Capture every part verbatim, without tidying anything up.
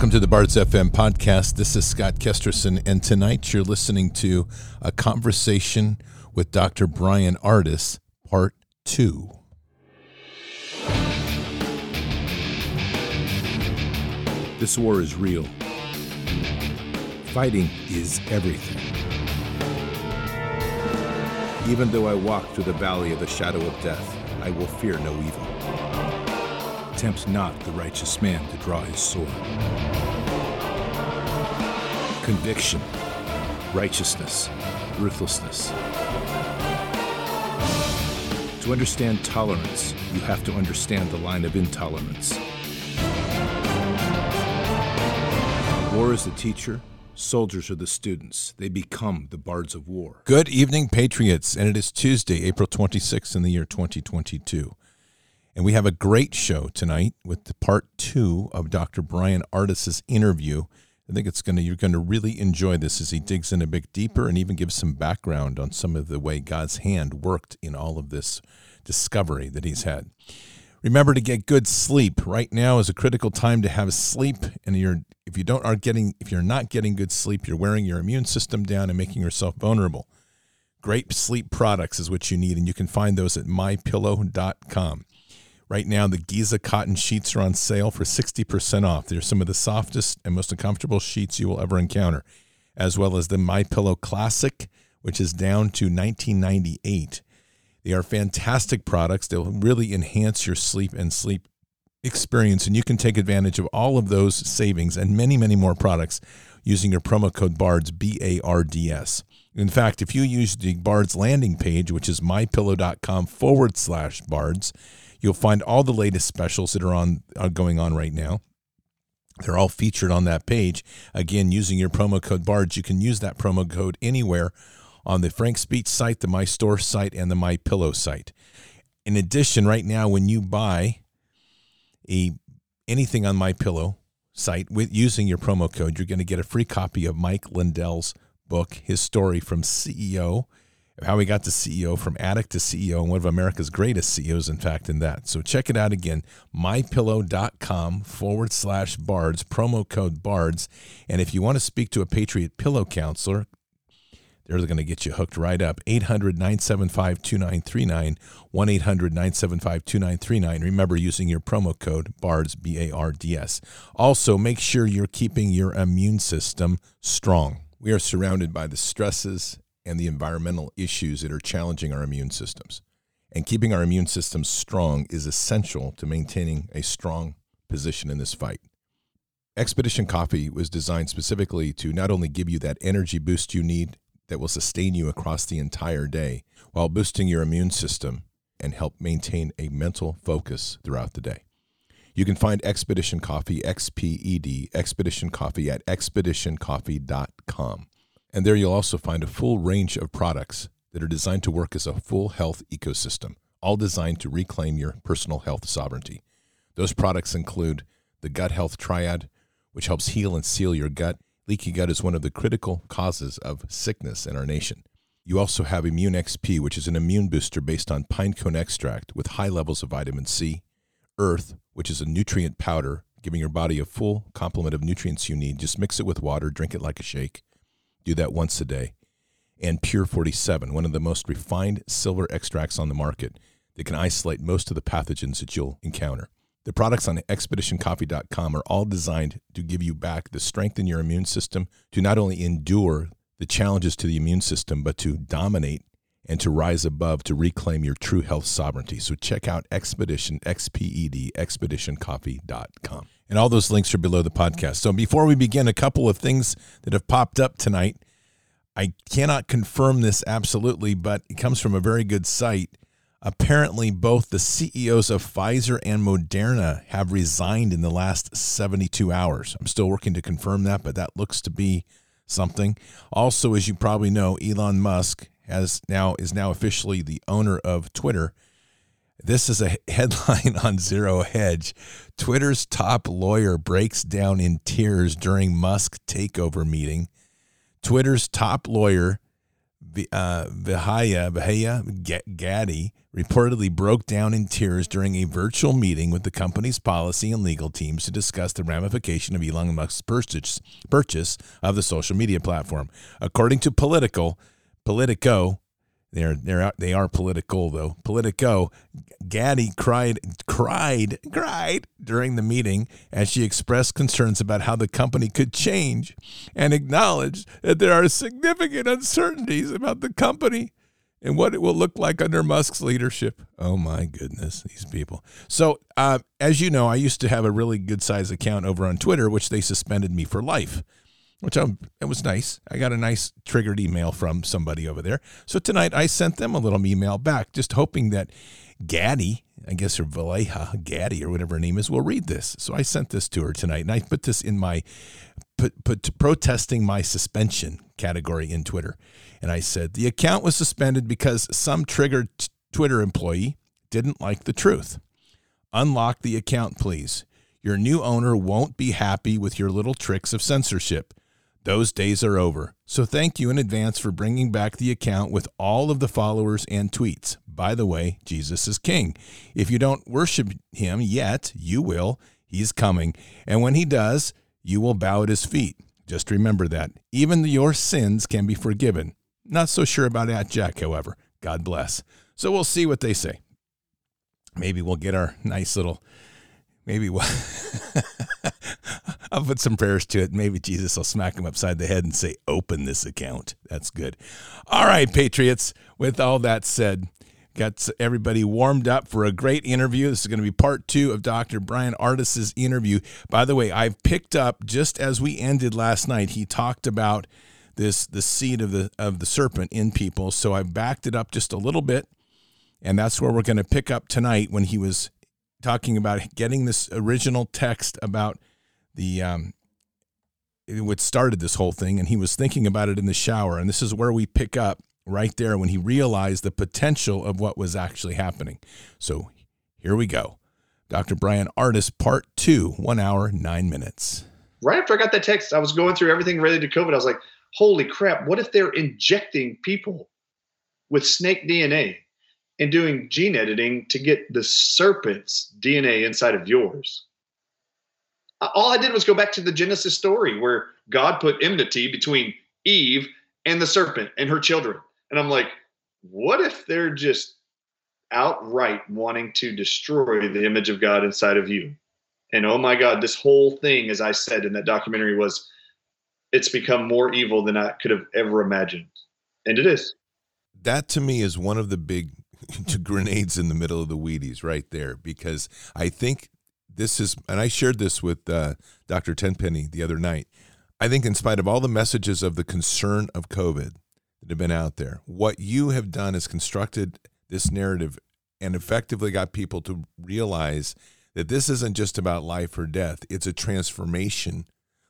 Welcome to the Bards F M podcast. This is Scott Kesterson, and tonight you're listening to a conversation with Doctor Brian Artis, part two. This war is real. Fighting is everything. Even though I walk through the valley of the shadow of death, I will fear no evil. Tempt not the righteous man to draw his sword. Conviction, righteousness, ruthlessness. To understand tolerance, you have to understand the line of intolerance. War is the teacher. Soldiers are the students. They become the bards of war. Good evening, patriots, and it is Tuesday, April twenty-sixth in the year twenty twenty-two. And we have a great show tonight with the part two of Doctor Brian Artis' interview. I think it's going to, you're going to really enjoy this as he digs in a bit deeper and even gives some background on some of the way God's hand worked in all of this discovery that he's had. Remember to get good sleep. Right now is a critical time to have sleep, and you're if you don't are getting if you're not getting good sleep, you're wearing your immune system down and making yourself vulnerable. Great sleep products is what you need, and you can find those at my pillow dot com. Right now, the Giza cotton sheets are on sale for sixty percent off. They're some of the softest and most comfortable sheets you will ever encounter, as well as the MyPillow Classic, which is down to nineteen ninety-eight dollars. They are fantastic products. They'll really enhance your sleep and sleep experience, and you can take advantage of all of those savings and many, many more products using your promo code BARDS, B A R D S. In fact, if you use the BARDS landing page, which is mypillow.com forward slash BARDS, you'll find all the latest specials that are on are going on right now. They're all featured on that page. Again, using your promo code BARDS, you can use that promo code anywhere on the Frank Speech site, the My Store site, and the My Pillow site. In addition, right now, when you buy a anything on My Pillow site with using your promo code, you're going to get a free copy of Mike Lindell's book, his story from C E O, how he got to C E O, from addict to C E O, and one of America's greatest C E Os, in fact, in that. So check it out again, mypillow.com forward slash bards, promo code bards. And if you want to speak to a Patriot Pillow Counselor, they're going to get you hooked right up. eight hundred nine seven five two nine three nine, one eight hundred nine seven five two nine three nine. Remember, using your promo code BARDS, B A R D S. Also, make sure you're keeping your immune system strong. We are surrounded by the stresses and the environmental issues that are challenging our immune systems. And keeping our immune systems strong is essential to maintaining a strong position in this fight. Expedition Coffee was designed specifically to not only give you that energy boost you need, that will sustain you across the entire day while boosting your immune system and help maintain a mental focus throughout the day. You can find Expedition Coffee, X P E D, Expedition Coffee at expedition coffee dot com. And there you'll also find a full range of products that are designed to work as a full health ecosystem, all designed to reclaim your personal health sovereignty. Those products include the Gut Health Triad, which helps heal and seal your gut. Leaky gut is one of the critical causes of sickness in our nation. You also have Immune X P, which is an immune booster based on pine cone extract with high levels of vitamin C, Earth, which is a nutrient powder, giving your body a full complement of nutrients you need. Just mix it with water, drink it like a shake. Do that once a day. And Pure forty-seven, one of the most refined silver extracts on the market that can isolate most of the pathogens that you'll encounter. The products on expedition coffee dot com are all designed to give you back the strength in your immune system to not only endure the challenges to the immune system, but to dominate and to rise above to reclaim your true health sovereignty. So check out Expedition, X P E D, expedition coffee dot com. And all those links are below the podcast. So before we begin, a couple of things that have popped up tonight. I cannot confirm this absolutely, but it comes from a very good site. Apparently, both the C E Os of Pfizer and Moderna have resigned in the last seventy-two hours. I'm still working to confirm that, but that looks to be something. Also, as you probably know, Elon Musk has now is now officially the owner of Twitter. This is a headline on Zero Hedge. Twitter's top lawyer breaks down in tears during Musk takeover meeting. Twitter's top lawyer uh, Vijaya Gadde reportedly broke down in tears during a virtual meeting with the company's policy and legal teams to discuss the ramification of Elon Musk's purchase, purchase of the social media platform. According to Politico, Politico, They're they're they are political though. Politico, Gadde cried cried cried during the meeting as she expressed concerns about how the company could change, and acknowledged that there are significant uncertainties about the company and what it will look like under Musk's leadership. Oh my goodness, these people. So uh, as you know, I used to have a really good size account over on Twitter, which they suspended me for life. Which I, it was nice. I got a nice triggered email from somebody over there. So tonight I sent them a little email back, just hoping that Gadde, I guess, or Vijaya Gadde or whatever her name is, will read this. So I sent this to her tonight, and I put this in my put, put protesting my suspension category in Twitter. And I said, the account was suspended because some triggered t- Twitter employee didn't like the truth. Unlock the account, please. Your new owner won't be happy with your little tricks of censorship. Those days are over. So thank you in advance for bringing back the account with all of the followers and tweets. By the way, Jesus is king. If you don't worship him yet, you will. He's coming. And when he does, you will bow at his feet. Just remember that. Even your sins can be forgiven. Not so sure about that, Jack, however. God bless. So we'll see what they say. Maybe we'll get our nice little... Maybe we'll I'll put some prayers to it. Maybe Jesus will smack him upside the head and say, open this account. That's good. All right, Patriots, with all that said, got everybody warmed up for a great interview. This is going to be part two of Doctor Brian Artis' interview. By the way, I've picked up, just as we ended last night, he talked about this the seed of the of the serpent in people. So I backed it up just a little bit, and that's where we're going to pick up tonight when he was talking about getting this original text about the um, what started this whole thing, and he was thinking about it in the shower, and this is where we pick up right there when he realized the potential of what was actually happening. So here we go. Doctor Brian Artis, part two, one hour, nine minutes. Right after I got that text, I was going through everything related to COVID. I was like, holy crap, what if they're injecting people with snake D N A? And doing gene editing to get the serpent's D N A inside of yours. All I did was go back to the Genesis story where God put enmity between Eve and the serpent and her children. And I'm like, what if they're just outright wanting to destroy the image of God inside of you? And oh my God, this whole thing, as I said in that documentary, was it's become more evil than I could have ever imagined. And it is. That to me is one of the big to grenades in the middle of the Wheaties right there, because I think this is, and I shared this with uh, Doctor Tenpenny the other night, I think in spite of all the messages of the concern of COVID that have been out there, what you have done is constructed this narrative and effectively got people to realize that this isn't just about life or death. It's a transformation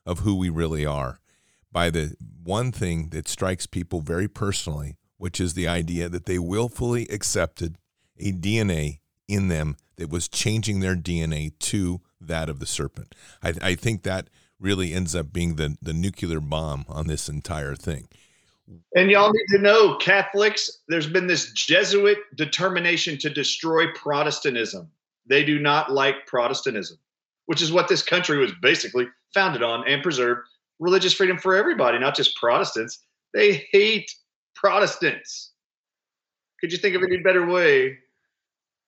of who we really are by the one thing that strikes people very personally, which is the idea that they willfully accepted a D N A in them that was changing their D N A to that of the serpent. I, I think that really ends up being the, the nuclear bomb on this entire thing. And y'all need to know, Catholics, there's been this Jesuit determination to destroy Protestantism. They do not like Protestantism, which is what this country was basically founded on and preserved. Religious freedom for everybody, not just Protestants. They hate Protestants. Could you think of any better way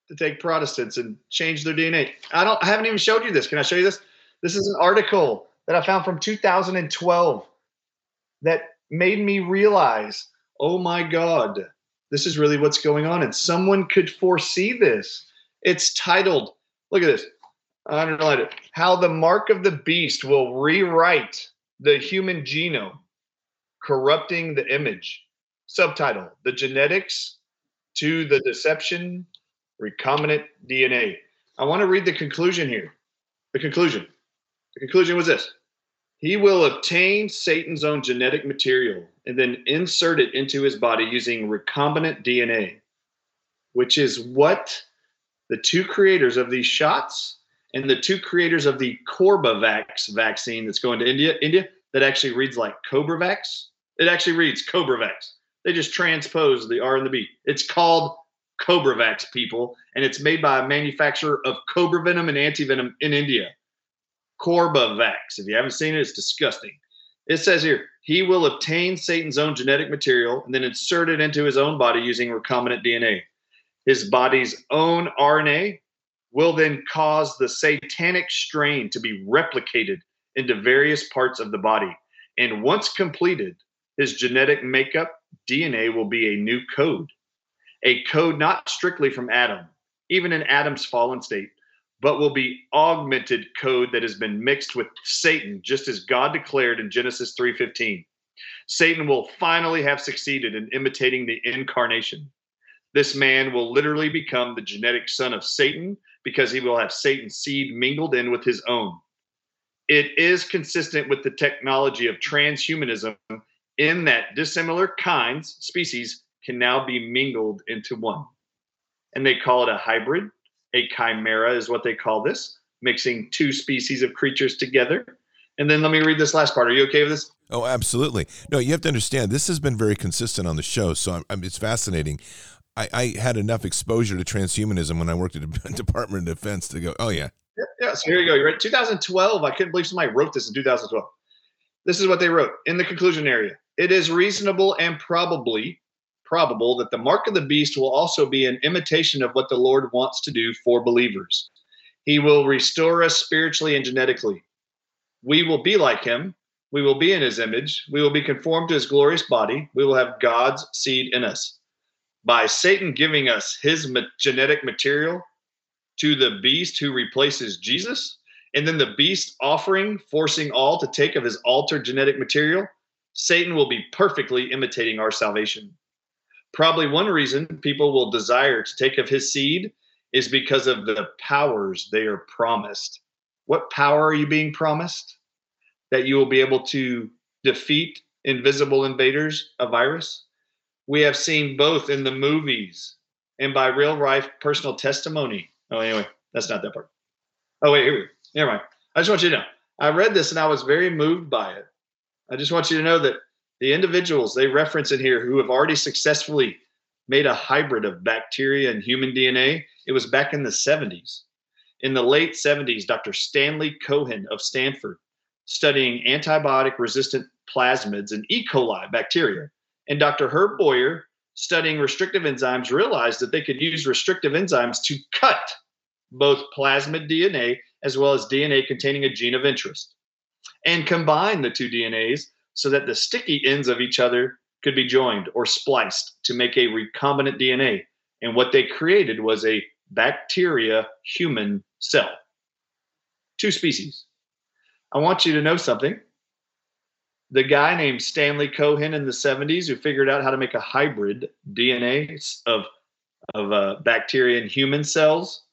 to take Protestants and change their D N A? I don't. I haven't even showed you this. Can I show you this? This is an article that I found from two thousand twelve that made me realize, oh my God, this is really what's going on. And someone could foresee this. It's titled, look at this. I underlined it. How the Mark of the Beast Will Rewrite the Human Genome, Corrupting the Image. Subtitle, The Genetics to the Deception, Recombinant D N A. I want to read the conclusion here. The conclusion. The conclusion was this. He will obtain Satan's own genetic material and then insert it into his body using recombinant D N A, which is what the two creators of these shots and the two creators of the CobraVax vaccine that's going to India, India that actually reads like CobraVax. It actually reads CobraVax. They just transpose the R and the B. It's called CobraVax, people, and it's made by a manufacturer of cobra venom and antivenom in India. Corbevax. If you haven't seen it, it's disgusting. It says here, he will obtain Satan's own genetic material and then insert it into his own body using recombinant D N A. His body's own R N A will then cause the satanic strain to be replicated into various parts of the body. And once completed, his genetic makeup D N A will be a new code, a code not strictly from Adam, even in Adam's fallen state, but will be augmented code that has been mixed with Satan, just as God declared in Genesis three fifteen. Satan will finally have succeeded in imitating the incarnation. This man will literally become the genetic son of Satan because he will have Satan's seed mingled in with his own. It is consistent with the technology of transhumanism in that dissimilar kinds, species, can now be mingled into one. And they call it a hybrid. A chimera is what they call this, mixing two species of creatures together. And then let me read this last part. Are you okay with this? Oh, absolutely. No, you have to understand, this has been very consistent on the show, so I'm, I'm, it's fascinating. I, I had enough exposure to transhumanism when I worked at the Department of Defense to go, oh, yeah. Yeah, yeah, so here you go. You're right. two thousand twelve, I couldn't believe somebody wrote this in two thousand twelve. This is what they wrote in the conclusion area. It is reasonable and probably probable that the mark of the beast will also be an imitation of what the Lord wants to do for believers. He will restore us spiritually and genetically. We will be like him. We will be in his image. We will be conformed to his glorious body. We will have God's seed in us. By Satan giving us his genetic material to the beast who replaces Jesus, and then the beast offering, forcing all to take of his altered genetic material, Satan will be perfectly imitating our salvation. Probably one reason people will desire to take of his seed is because of the powers they are promised. What power are you being promised? That you will be able to defeat invisible invaders, a virus? We have seen both in the movies and by real life personal testimony. Oh, anyway, that's not that part. Oh, wait, here we go. Never mind. I just want you to know, I read this and I was very moved by it. I just want you to know that the individuals they reference in here who have already successfully made a hybrid of bacteria and human D N A, it was back in the seventies. In the late seventies, Doctor Stanley Cohen of Stanford, studying antibiotic-resistant plasmids and E. coli bacteria, and Doctor Herb Boyer, studying restrictive enzymes, realized that they could use restrictive enzymes to cut both plasmid D N A as well as D N A containing a gene of interest, and combine the two D N As so that the sticky ends of each other could be joined or spliced to make a recombinant D N A. And what they created was a bacteria human cell. Two species. I want you to know something. The guy named Stanley Cohen in the seventies who figured out how to make a hybrid D N A of, of uh, bacteria and human cells,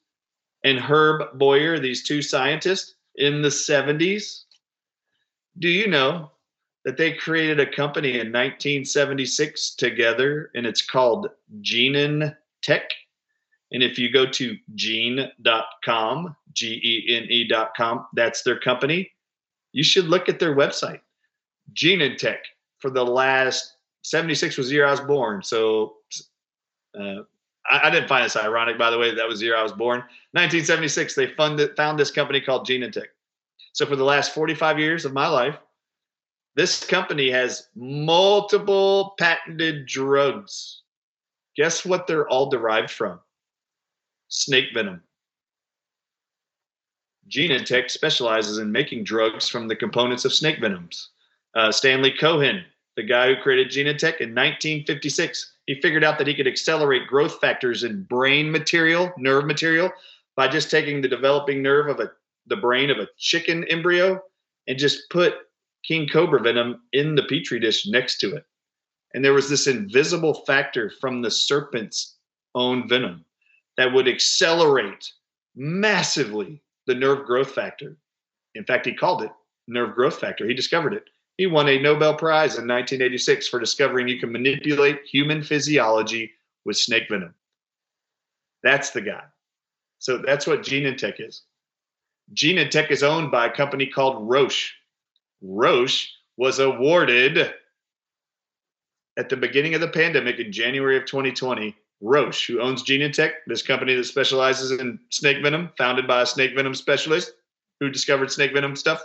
and Herb Boyer, these two scientists in the seventies, do you know that they created a company in nineteen seventy-six together, and it's called Genentech. And if you go to gene dot com, G E N E dot com, that's their company. You should look at their website. Genentech, for the last, seventy-six was the year I was born. So uh, I, I didn't find this ironic, by the way, that was the year I was born. nineteen seventy-six, they funded, found this company called Genentech. So for the last forty-five years of my life, this company has multiple patented drugs. Guess what they're all derived from? Snake venom. Genentech specializes in making drugs from the components of snake venoms. Uh, Stanley Cohen, the guy who created Genentech in nineteen fifty-six, he figured out that he could accelerate growth factors in brain material, nerve material, by just taking the developing nerve of a, the brain of a chicken embryo and just put king cobra venom in the petri dish next to it. And there was this invisible factor from the serpent's own venom that would accelerate massively the nerve growth factor. In fact, he called it nerve growth factor. He discovered it. He won a Nobel Prize in nineteen eighty-six for discovering you can manipulate human physiology with snake venom. That's the guy. So that's what Genentech is. Genentech is owned by a company called Roche. Roche was awarded at the beginning of the pandemic in January of twenty twenty, Roche, who owns Genentech, this company that specializes in snake venom, founded by a snake venom specialist who discovered snake venom stuff.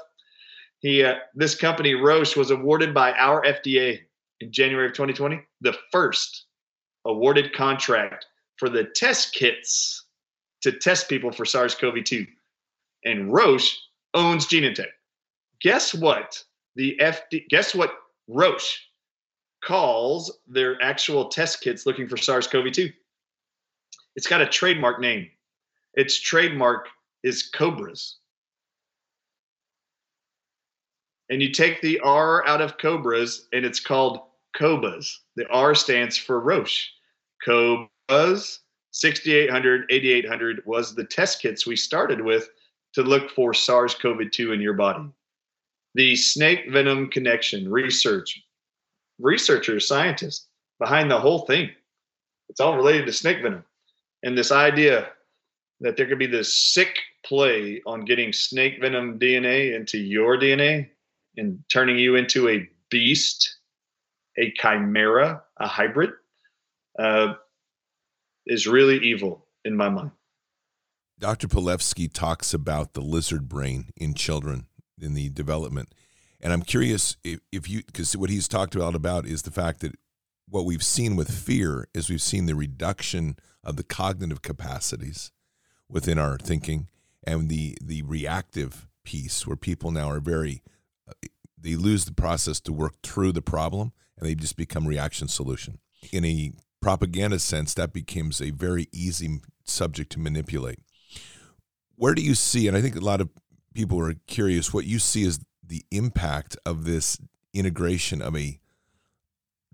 He, uh, this company, Roche, was awarded by our F D A in January of twenty twenty, the first awarded contract for the test kits to test people for SARS-C o V two. And Roche owns Genentech. Guess what? The F D A, guess what Roche calls their actual test kits looking for SARS-C o V two? It's got a trademark name. Its trademark is Cobras. And you take the R out of Cobras, and it's called COBAS. The R stands for Roche. COBAS sixty-eight hundred, eighty-eight hundred was the test kits we started with to look for SARS-C o V two in your body. The snake venom connection research. Researchers, scientists behind the whole thing. It's all related to snake venom. And this idea that there could be this sick play on getting snake venom D N A into your D N A and turning you into a beast, a chimera, a hybrid, uh, is really evil in my mind. Doctor Pilevsky talks about the lizard brain in children in the development. And I'm curious if, if you, because what he's talked about about is the fact that what we've seen with fear is we've seen the reduction of the cognitive capacities within our thinking and the, the reactive piece where people now are very, they lose the process to work through the problem and they just become reaction solution. In a propaganda sense, that becomes a very easy subject to manipulate. Where do you see, and I think a lot of people are curious, what you see is the impact of this integration of a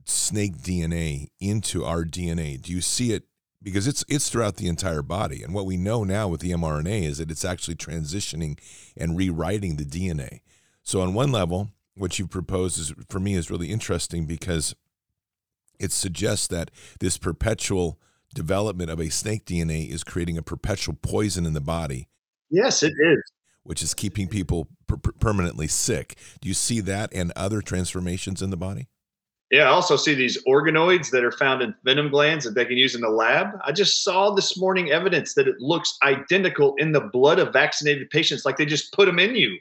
snake D N A into our D N A? Do you see it? Because it's it's throughout the entire body. And what we know now with the mRNA is that it's actually transitioning and rewriting the D N A. So on one level, what you've proposed is, for me, is really interesting because it suggests that this perpetual development of a snake D N A is creating a perpetual poison in the body. Yes, it is. Which is keeping people per- permanently sick. Do you see that and other transformations in the body? Yeah, I also see these organoids that are found in venom glands that they can use in the lab. I just saw this morning evidence that it looks identical in the blood of vaccinated patients, like they just put them in you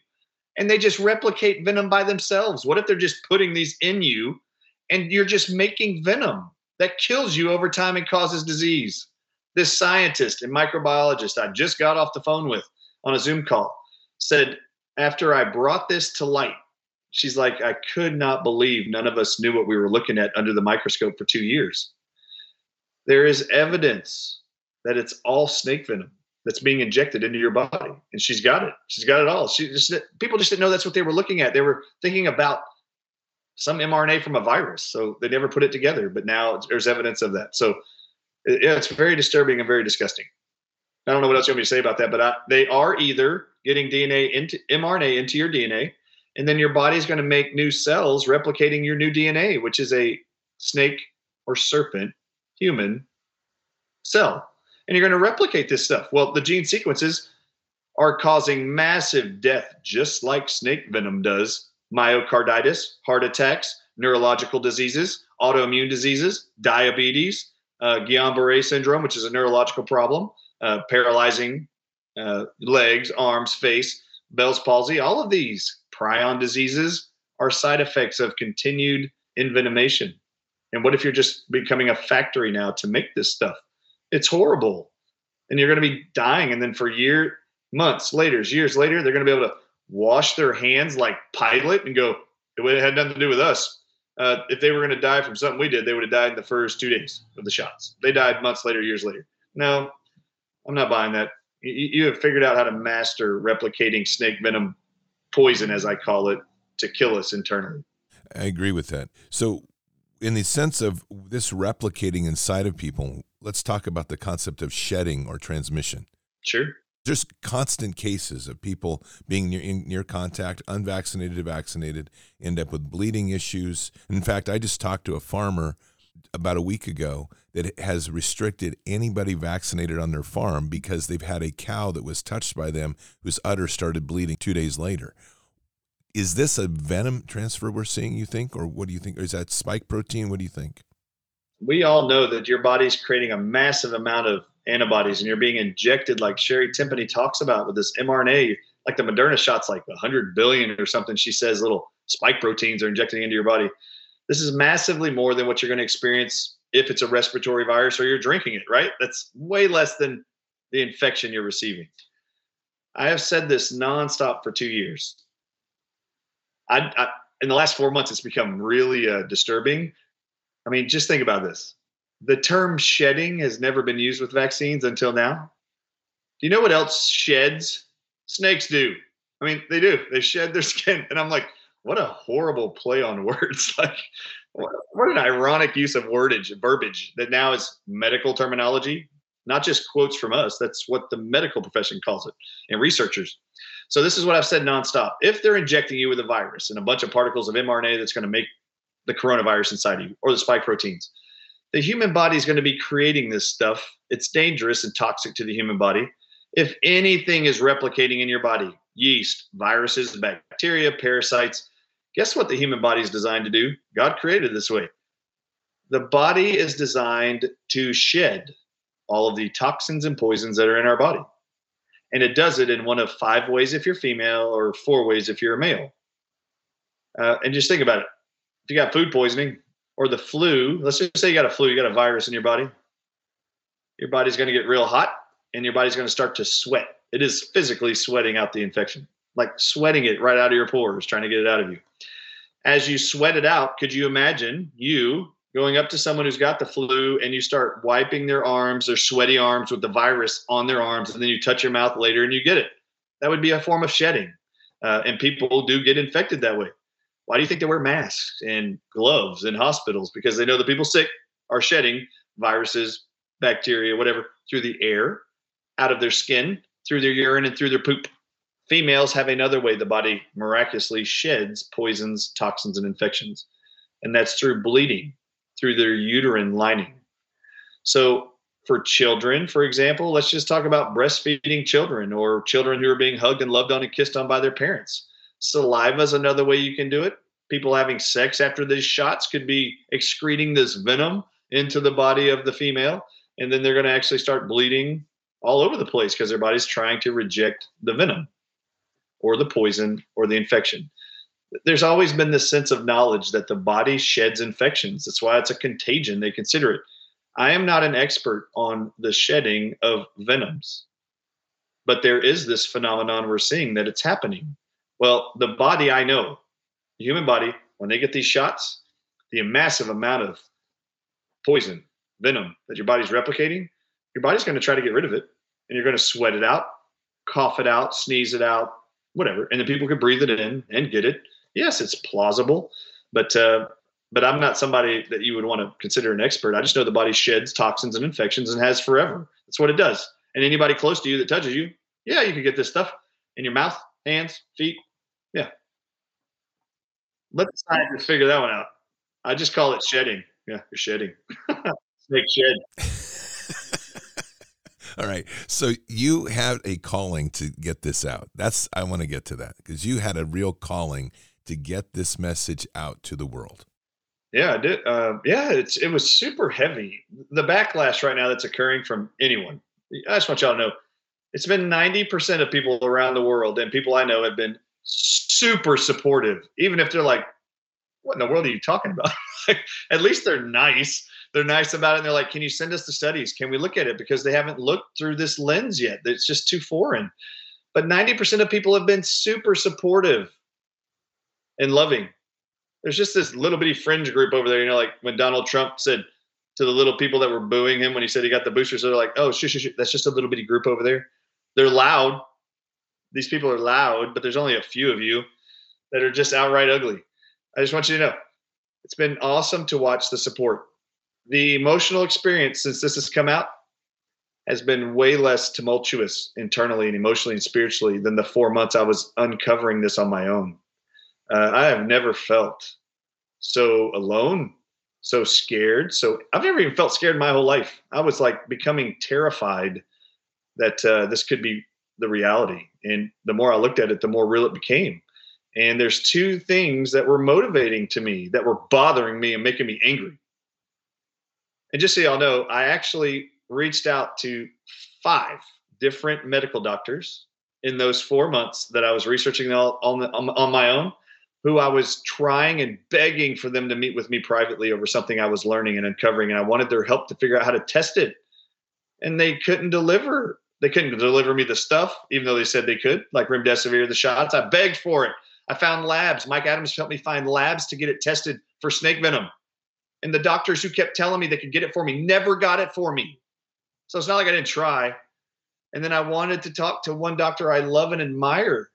and they just replicate venom by themselves. What if they're just putting these in you and you're just making venom that kills you over time and causes disease? This scientist and microbiologist I just got off the phone with on a Zoom call said, after I brought this to light, she's like, I could not believe none of us knew what we were looking at under the microscope for two years. There is evidence that it's all snake venom that's being injected into your body. And she's got it. She's got it all. She just, people just didn't know that's what they were looking at. They were thinking about some mRNA from a virus. So they never put it together, but now there's evidence of that. So yeah, it's very disturbing and very disgusting. I don't know what else you want me to say about that, but I, they are either getting D N A into mRNA into your D N A, and then your body's going to make new cells replicating your new D N A, which is a snake or serpent human cell. And you're going to replicate this stuff. Well, the gene sequences are causing massive death, just like snake venom does. Myocarditis, heart attacks, neurological diseases, autoimmune diseases, diabetes, uh, Guillain-Barré syndrome, which is a neurological problem, uh, paralyzing Uh, legs, arms, face, Bell's palsy, all of these prion diseases are side effects of continued envenomation. And what if you're just becoming a factory now to make this stuff? It's horrible. And you're going to be dying. And then for year, months later, years later, they're going to be able to wash their hands like Pilate and go, it had nothing to do with us. Uh, if they were going to die from something we did, they would have died in the first two days of the shots. They died months later, years later. No, I'm not buying that. You have figured out how to master replicating snake venom poison, as I call it, to kill us internally. I agree with that. So in the sense of this replicating inside of people, let's talk about the concept of shedding or transmission. Sure. There's constant cases of people being near, in near contact, unvaccinated to vaccinated, end up with bleeding issues. In fact, I just talked to a farmer about a week ago that has restricted anybody vaccinated on their farm because they've had a cow that was touched by them whose udder started bleeding two days later. Is this a venom transfer we're seeing, you think? Or what do you think? Or is that spike protein? What do you think? We all know that your body's creating a massive amount of antibodies and you're being injected, like Sherry Tenpenny talks about, with this mRNA. Like the Moderna shot's like one hundred billion or something. She says little spike proteins are injected into your body. This is massively more than what you're going to experience if it's a respiratory virus or you're drinking it, right? That's way less than the infection you're receiving. I have said this nonstop for two years. I, I, in the last four months, it's become really uh, disturbing. I mean, just think about this. The term shedding has never been used with vaccines until now. Do you know what else sheds? Snakes do. I mean, they do. They shed their skin. And I'm like, what a horrible play on words. Like, what, what an ironic use of wordage, verbiage that now is medical terminology, not just quotes from us. That's what the medical profession calls it and researchers. So this is what I've said nonstop. If they're injecting you with a virus and a bunch of particles of mRNA that's going to make the coronavirus inside of you or the spike proteins, the human body is going to be creating this stuff. It's dangerous and toxic to the human body. If anything is replicating in your body, yeast, viruses, bacteria, parasites, guess what the human body is designed to do? God created this way. The body is designed to shed all of the toxins and poisons that are in our body. And it does it in one of five ways if you're female or four ways if you're a male. Uh, and just think about it. If you got food poisoning or the flu, let's just say you got a flu, you got a virus in your body. Your body's going to get real hot and your body's going to start to sweat. It is physically sweating out the infection, like sweating it right out of your pores, trying to get it out of you. As you sweat it out, could you imagine you going up to someone who's got the flu and you start wiping their arms, their sweaty arms with the virus on their arms, and then you touch your mouth later and you get it? That would be a form of shedding. Uh, and people do get infected that way. Why do you think they wear masks and gloves in hospitals? Because they know the people sick are shedding viruses, bacteria, whatever, through the air, out of their skin, through their urine, and through their poop. Females have another way the body miraculously sheds poisons, toxins, and infections. And that's through bleeding, through their uterine lining. So for children, for example, let's just talk about breastfeeding children or children who are being hugged and loved on and kissed on by their parents. Saliva is another way you can do it. People having sex after these shots could be excreting this venom into the body of the female. And then they're going to actually start bleeding all over the place because their body's trying to reject the venom or the poison or the infection. There's always been this sense of knowledge that the body sheds infections. That's why it's a contagion. They consider it. I am not an expert on the shedding of venoms, but there is this phenomenon we're seeing that it's happening. Well, the body, I know, the human body, when they get these shots, the massive amount of poison, venom that your body's replicating, your body's going to try to get rid of it, and you're going to sweat it out, cough it out, sneeze it out, whatever. And then people can breathe it in and get it. Yes, it's plausible, but uh, but I'm not somebody that you would want to consider an expert. I just know the body sheds toxins and infections and has forever. That's what it does. And anybody close to you that touches you, yeah, you could get this stuff in your mouth, hands, feet. Yeah. Let the scientists figure that one out. I just call it shedding. Yeah, you're shedding. Snake shed. All right. So you had a calling to get this out. That's, I want to get to that because you had a real calling to get this message out to the world. Yeah, I did. Uh, yeah, it's, it was super heavy. The backlash right now that's occurring from anyone. I just want y'all to know it's been ninety percent of people around the world and people I know have been super supportive, even if they're like, what in the world are you talking about? At least they're nice. They're nice about it. And they're like, can you send us the studies? Can we look at it? Because they haven't looked through this lens yet. It's just too foreign. But ninety percent of people have been super supportive and loving. There's just this little bitty fringe group over there. You know, like when Donald Trump said to the little people that were booing him when he said he got the boosters, they're like, oh, shush, shush, shush. That's just a little bitty group over there. They're loud. These people are loud, but there's only a few of you that are just outright ugly. I just want you to know, it's been awesome to watch the support. The emotional experience since this has come out has been way less tumultuous internally and emotionally and spiritually than the four months I was uncovering this on my own. Uh, I have never felt so alone, so scared. So I've never even felt scared my whole life. I was like becoming terrified that uh, this could be the reality. And the more I looked at it, the more real it became. And there's two things that were motivating to me, that were bothering me and making me angry. And just so y'all know, I actually reached out to five different medical doctors in those four months that I was researching all, on, the, on, on my own, who I was trying and begging for them to meet with me privately over something I was learning and uncovering. And I wanted their help to figure out how to test it. And they couldn't deliver. They couldn't deliver me the stuff, even though they said they could, like remdesivir, the shots. I begged for it. I found labs. Mike Adams helped me find labs to get it tested for snake venom. And the doctors who kept telling me they could get it for me never got it for me. So it's not like I didn't try. And then I wanted to talk to one doctor I love and admire.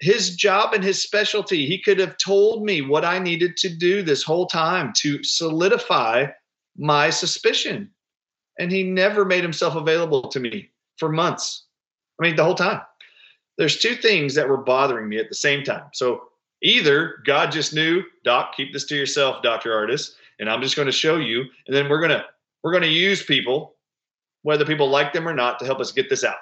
His job and his specialty, he could have told me what I needed to do this whole time to solidify my suspicion. And he never made himself available to me for months. I mean, the whole time. There's two things that were bothering me at the same time. So either God just knew, Doc, keep this to yourself, Doctor Artis, and I'm just going to show you. And then we're going to we're going to use people, whether people like them or not, to help us get this out.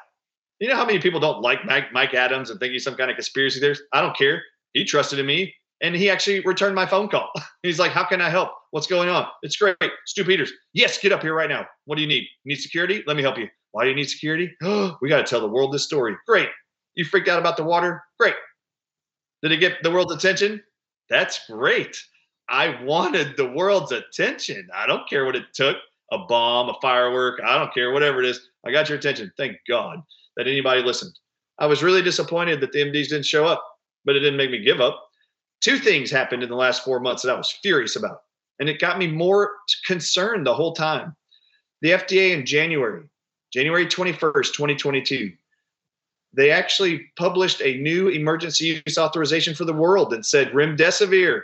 You know how many people don't like Mike, Mike Adams and think he's some kind of conspiracy theorist? I don't care. He trusted in me, and he actually returned my phone call. He's like, how can I help? What's going on? It's great. Stu Peters. Yes, get up here right now. What do you need? Need security? Let me help you. Why do you need security? We got to tell the world this story. Great. You freaked out about the water? Great. Did it get the world's attention? That's great. I wanted the world's attention. I don't care what it took. A bomb, a firework. I don't care, whatever it is. I got your attention. Thank God that anybody listened. I was really disappointed that the M Ds didn't show up, but it didn't make me give up. Two things happened in the last four months that I was furious about. And it got me more concerned the whole time. The F D A in January, January twenty-first, twenty twenty-two, they actually published a new emergency use authorization for the world that said remdesivir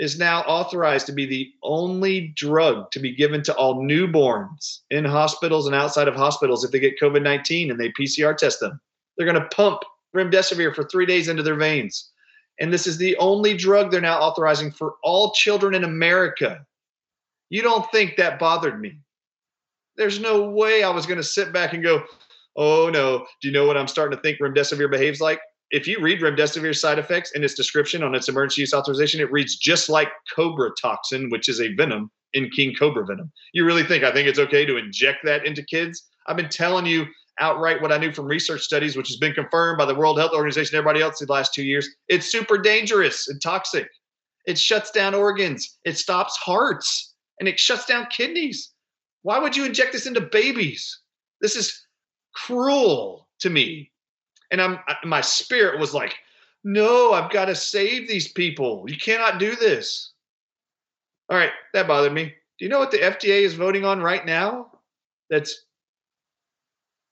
is now authorized to be the only drug to be given to all newborns in hospitals and outside of hospitals if they get COVID nineteen and they P C R test them. They're going to pump remdesivir for three days into their veins. And this is the only drug they're now authorizing for all children in America. You don't think that bothered me? There's no way I was going to sit back and go, oh no, do you know what I'm starting to think remdesivir behaves like? If you read remdesivir's side effects and its description on its emergency use authorization, it reads just like cobra toxin, which is a venom in king cobra venom. You really think I think it's okay to inject that into kids? I've been telling you outright what I knew from research studies, which has been confirmed by the World Health Organization and everybody else in the last two years. It's super dangerous and toxic. It shuts down organs. It stops hearts. And it shuts down kidneys. Why would you inject this into babies? This is cruel to me. And I'm, my spirit was like, no, I've got to save these people. You cannot do this. All right, that bothered me. Do you know what the F D A is voting on right now? That's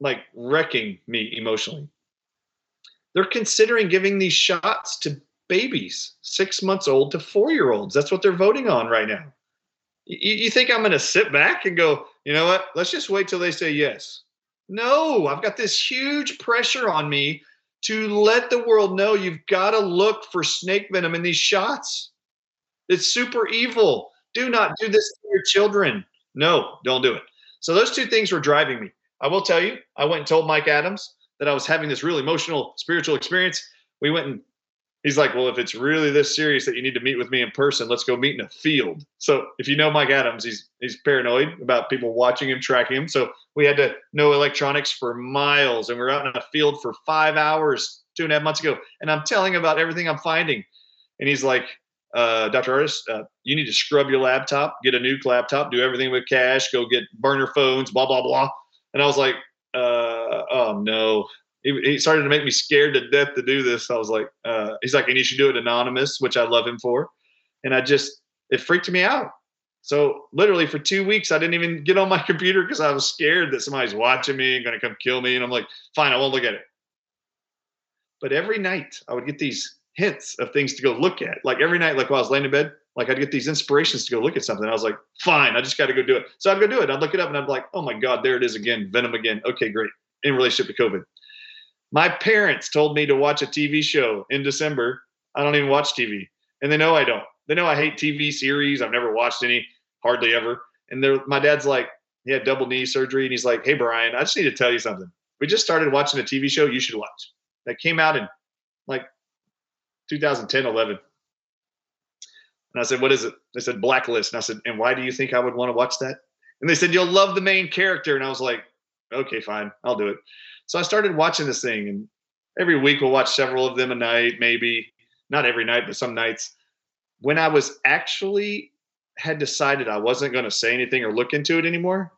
like wrecking me emotionally. They're considering giving these shots to babies, six months old to four-year-olds. That's what they're voting on right now. You, you think I'm going to sit back and go, you know what? Let's just wait till they say yes. No, I've got this huge pressure on me to let the world know you've got to look for snake venom in these shots. It's super evil. Do not do this to your children. No, don't do it. So those two things were driving me. I will tell you, I went and told Mike Adams that I was having this real emotional, spiritual experience. We went and he's like, well, if it's really this serious that you need to meet with me in person, let's go meet in a field. So if you know Mike Adams, he's he's paranoid about people watching him, tracking him. So we had to no electronics for miles, and we were out in a field for five hours two and a half months ago. And I'm telling him about everything I'm finding. And he's like, uh, Doctor Artis, uh, you need to scrub your laptop, get a new laptop, do everything with cash, go get burner phones, blah, blah, blah. And I was like, uh, oh, no. He, he started to make me scared to death to do this. I was like, uh, he's like, and you should do it anonymous, which I love him for. And I just, it freaked me out. So literally for two weeks, I didn't even get on my computer because I was scared that somebody's watching me and going to come kill me. And I'm like, fine, I won't look at it. But every night I would get these hints of things to go look at. Like every night, like while I was laying in bed, like I'd get these inspirations to go look at something. I was like, fine, I just got to go do it. So I'd go do it. I'd look it up and I'd be like, oh my God, there it is again. Venom again. Okay, great. In relationship to COVID. My parents told me to watch a T V show in December. I don't even watch T V. And they know I don't. They know I hate T V series. I've never watched any, hardly ever. And my dad's like, he had double knee surgery. And he's like, hey, Brian, I just need to tell you something. We just started watching a T V show you should watch. That came out in like two thousand ten, eleven. And I said, what is it? They said, Blacklist. And I said, and why do you think I would want to watch that? And they said, you'll love the main character. And I was like, okay, fine, I'll do it. So I started watching this thing, and every week we'll watch several of them a night, maybe not every night, but some nights. When I was actually had decided I wasn't going to say anything or look into it anymore,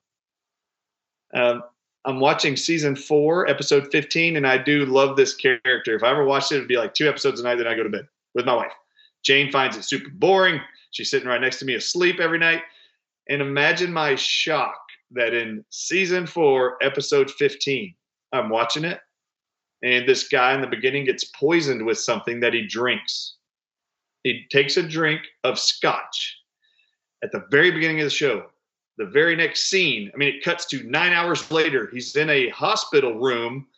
um, I'm watching season four, episode fifteen. And I do love this character. If I ever watched it, it'd be like two episodes a night. Then I go to bed with my wife. Jane finds it super boring. She's sitting right next to me asleep every night. And imagine my shock that in season four, episode fifteen, I'm watching it, and this guy in the beginning gets poisoned with something that he drinks. He takes a drink of scotch at the very beginning of the show. The very next scene, I mean, it cuts to nine hours later. He's in a hospital room,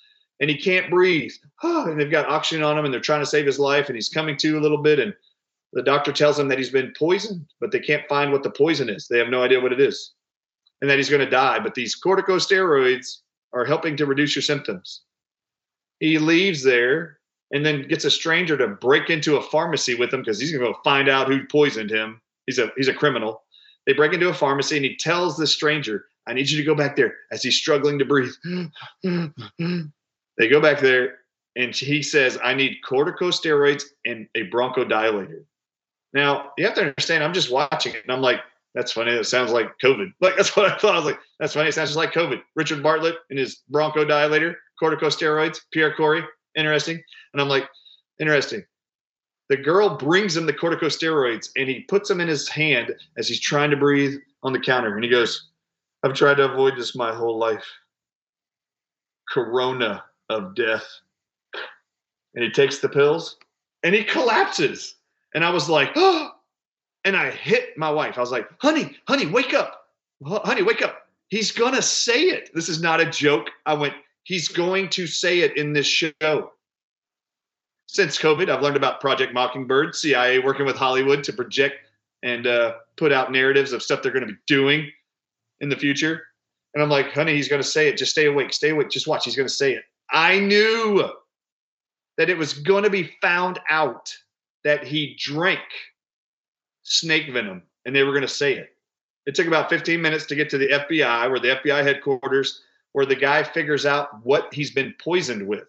and he can't breathe. Oh, and they've got oxygen on him, and they're trying to save his life, and he's coming to a little bit, and the doctor tells him that he's been poisoned, but they can't find what the poison is. They have no idea what it is, and that he's going to die. But these corticosteroids are helping to reduce your symptoms. He leaves there and then gets a stranger to break into a pharmacy with him because he's going to go find out who poisoned him. He's a he's a criminal. They break into a pharmacy, and he tells the stranger, I need you to go back there, as he's struggling to breathe. They go back there, and he says, I need corticosteroids and a bronchodilator. Now, you have to understand, I'm just watching it, and I'm like, that's funny. That sounds like COVID. Like, that's what I thought. I was like, that's funny. It sounds just like COVID. Richard Bartlett and his bronchodilator, corticosteroids, Pierre Corey. Interesting. And I'm like, interesting. The girl brings him the corticosteroids, and he puts them in his hand as he's trying to breathe on the counter. And he goes, I've tried to avoid this my whole life. Corona of death. And he takes the pills, and he collapses. And I was like, oh. And I hit my wife. I was like, honey, honey, wake up. Honey, wake up. He's going to say it. This is not a joke. I went, he's going to say it in this show. Since COVID, I've learned about Project Mockingbird, C I A working with Hollywood to project and uh, put out narratives of stuff they're going to be doing in the future. And I'm like, honey, he's going to say it. Just stay awake. Stay awake. Just watch. He's going to say it. I knew that it was going to be found out that he drank snake venom, and they were going to say it. It took about fifteen minutes to get to the F B I, where the F B I headquarters, where the guy figures out what he's been poisoned with.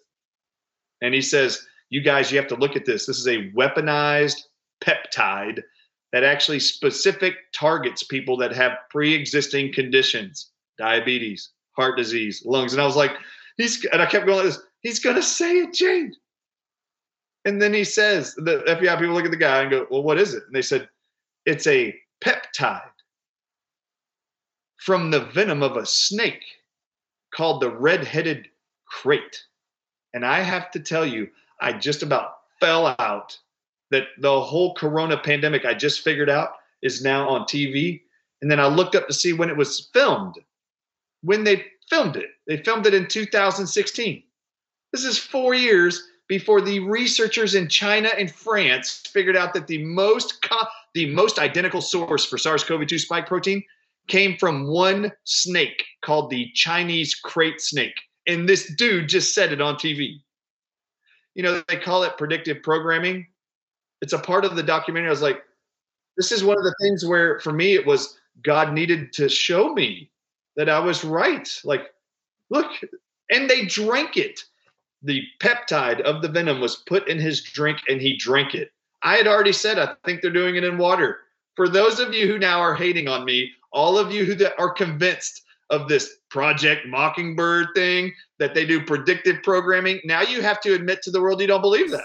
And he says, you guys, you have to look at this. This is a weaponized peptide that actually specific targets people that have pre-existing conditions, diabetes, heart disease, lungs. And I was like, he's, and I kept going like this, he's going to say it, Jane. And then he says, the F B I people look at the guy and go, well, what is it? And they said, it's a peptide from the venom of a snake called the red-headed crate. And I have to tell you, I just about fell out that the whole corona pandemic I just figured out is now on T V. And then I looked up to see when it was filmed, when they filmed it. They filmed it in two thousand sixteen. This is four years before the researchers in China and France figured out that the most co- the most identical source for SARS-C o V two spike protein came from one snake called the Chinese crate snake. And this dude just said it on T V. You know, they call it predictive programming. It's a part of the documentary. I was like, this is one of the things where, for me, it was God needed to show me that I was right. Like, look, and they drank it. The peptide of the venom was put in his drink, and he drank it. I had already said, I think they're doing it in water. For those of you who now are hating on me, all of you who are convinced of this Project Mockingbird thing, that they do predictive programming, now you have to admit to the world you don't believe that.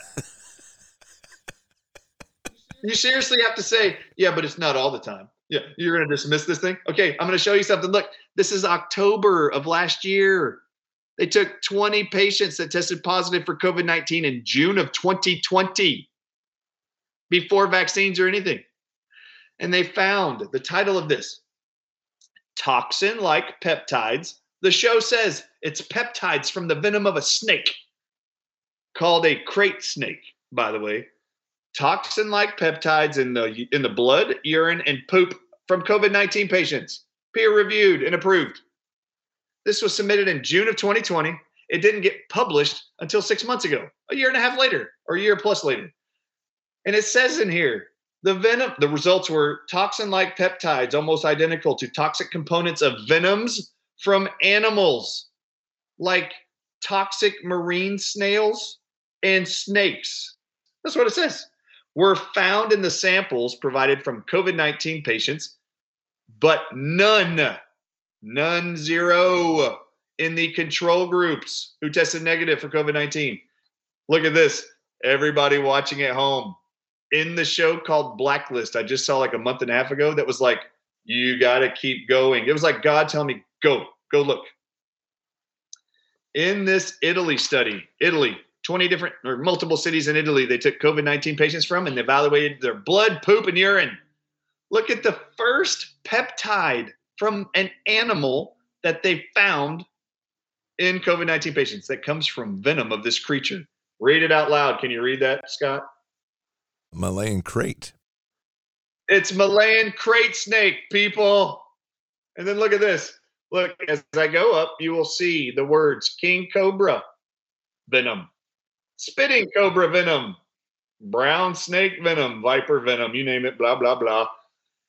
You seriously have to say, yeah, but it's not all the time. Yeah, you're going to dismiss this thing? Okay, I'm going to show you something. Look, this is October of last year. They took twenty patients that tested positive for COVID nineteen in June of twenty twenty, before vaccines or anything. And they found the title of this, toxin-like peptides. The show says it's peptides from the venom of a snake, called a crate snake, by the way. Toxin-like peptides in the in the blood, urine, and poop from COVID nineteen patients, peer-reviewed and approved. This was submitted in June of twenty twenty, It didn't get published until six months ago, a year and a half later, or a year plus later. And it says in here, the venom, the results were toxin-like peptides, almost identical to toxic components of venoms from animals, like toxic marine snails and snakes. That's what it says. Were found in the samples provided from COVID nineteen patients, but none, none, zero in the control groups who tested negative for COVID nineteen. Look at this. Everybody watching at home. In the show called Blacklist, I just saw like a month and a half ago, that was like, you got to keep going. It was like God telling me, go, go look. In this Italy study, Italy, twenty different or multiple cities in Italy, they took COVID nineteen patients from and evaluated their blood, poop, and urine. Look at the first peptide from an animal that they found in COVID nineteen patients that comes from venom of this creature. Read it out loud. Can you read that, Scott? Malayan crate. It's Malayan crate snake, people. And then look at this. Look, as I go up, you will see the words king cobra venom, spitting cobra venom, brown snake venom, viper venom, you name it, blah, blah, blah.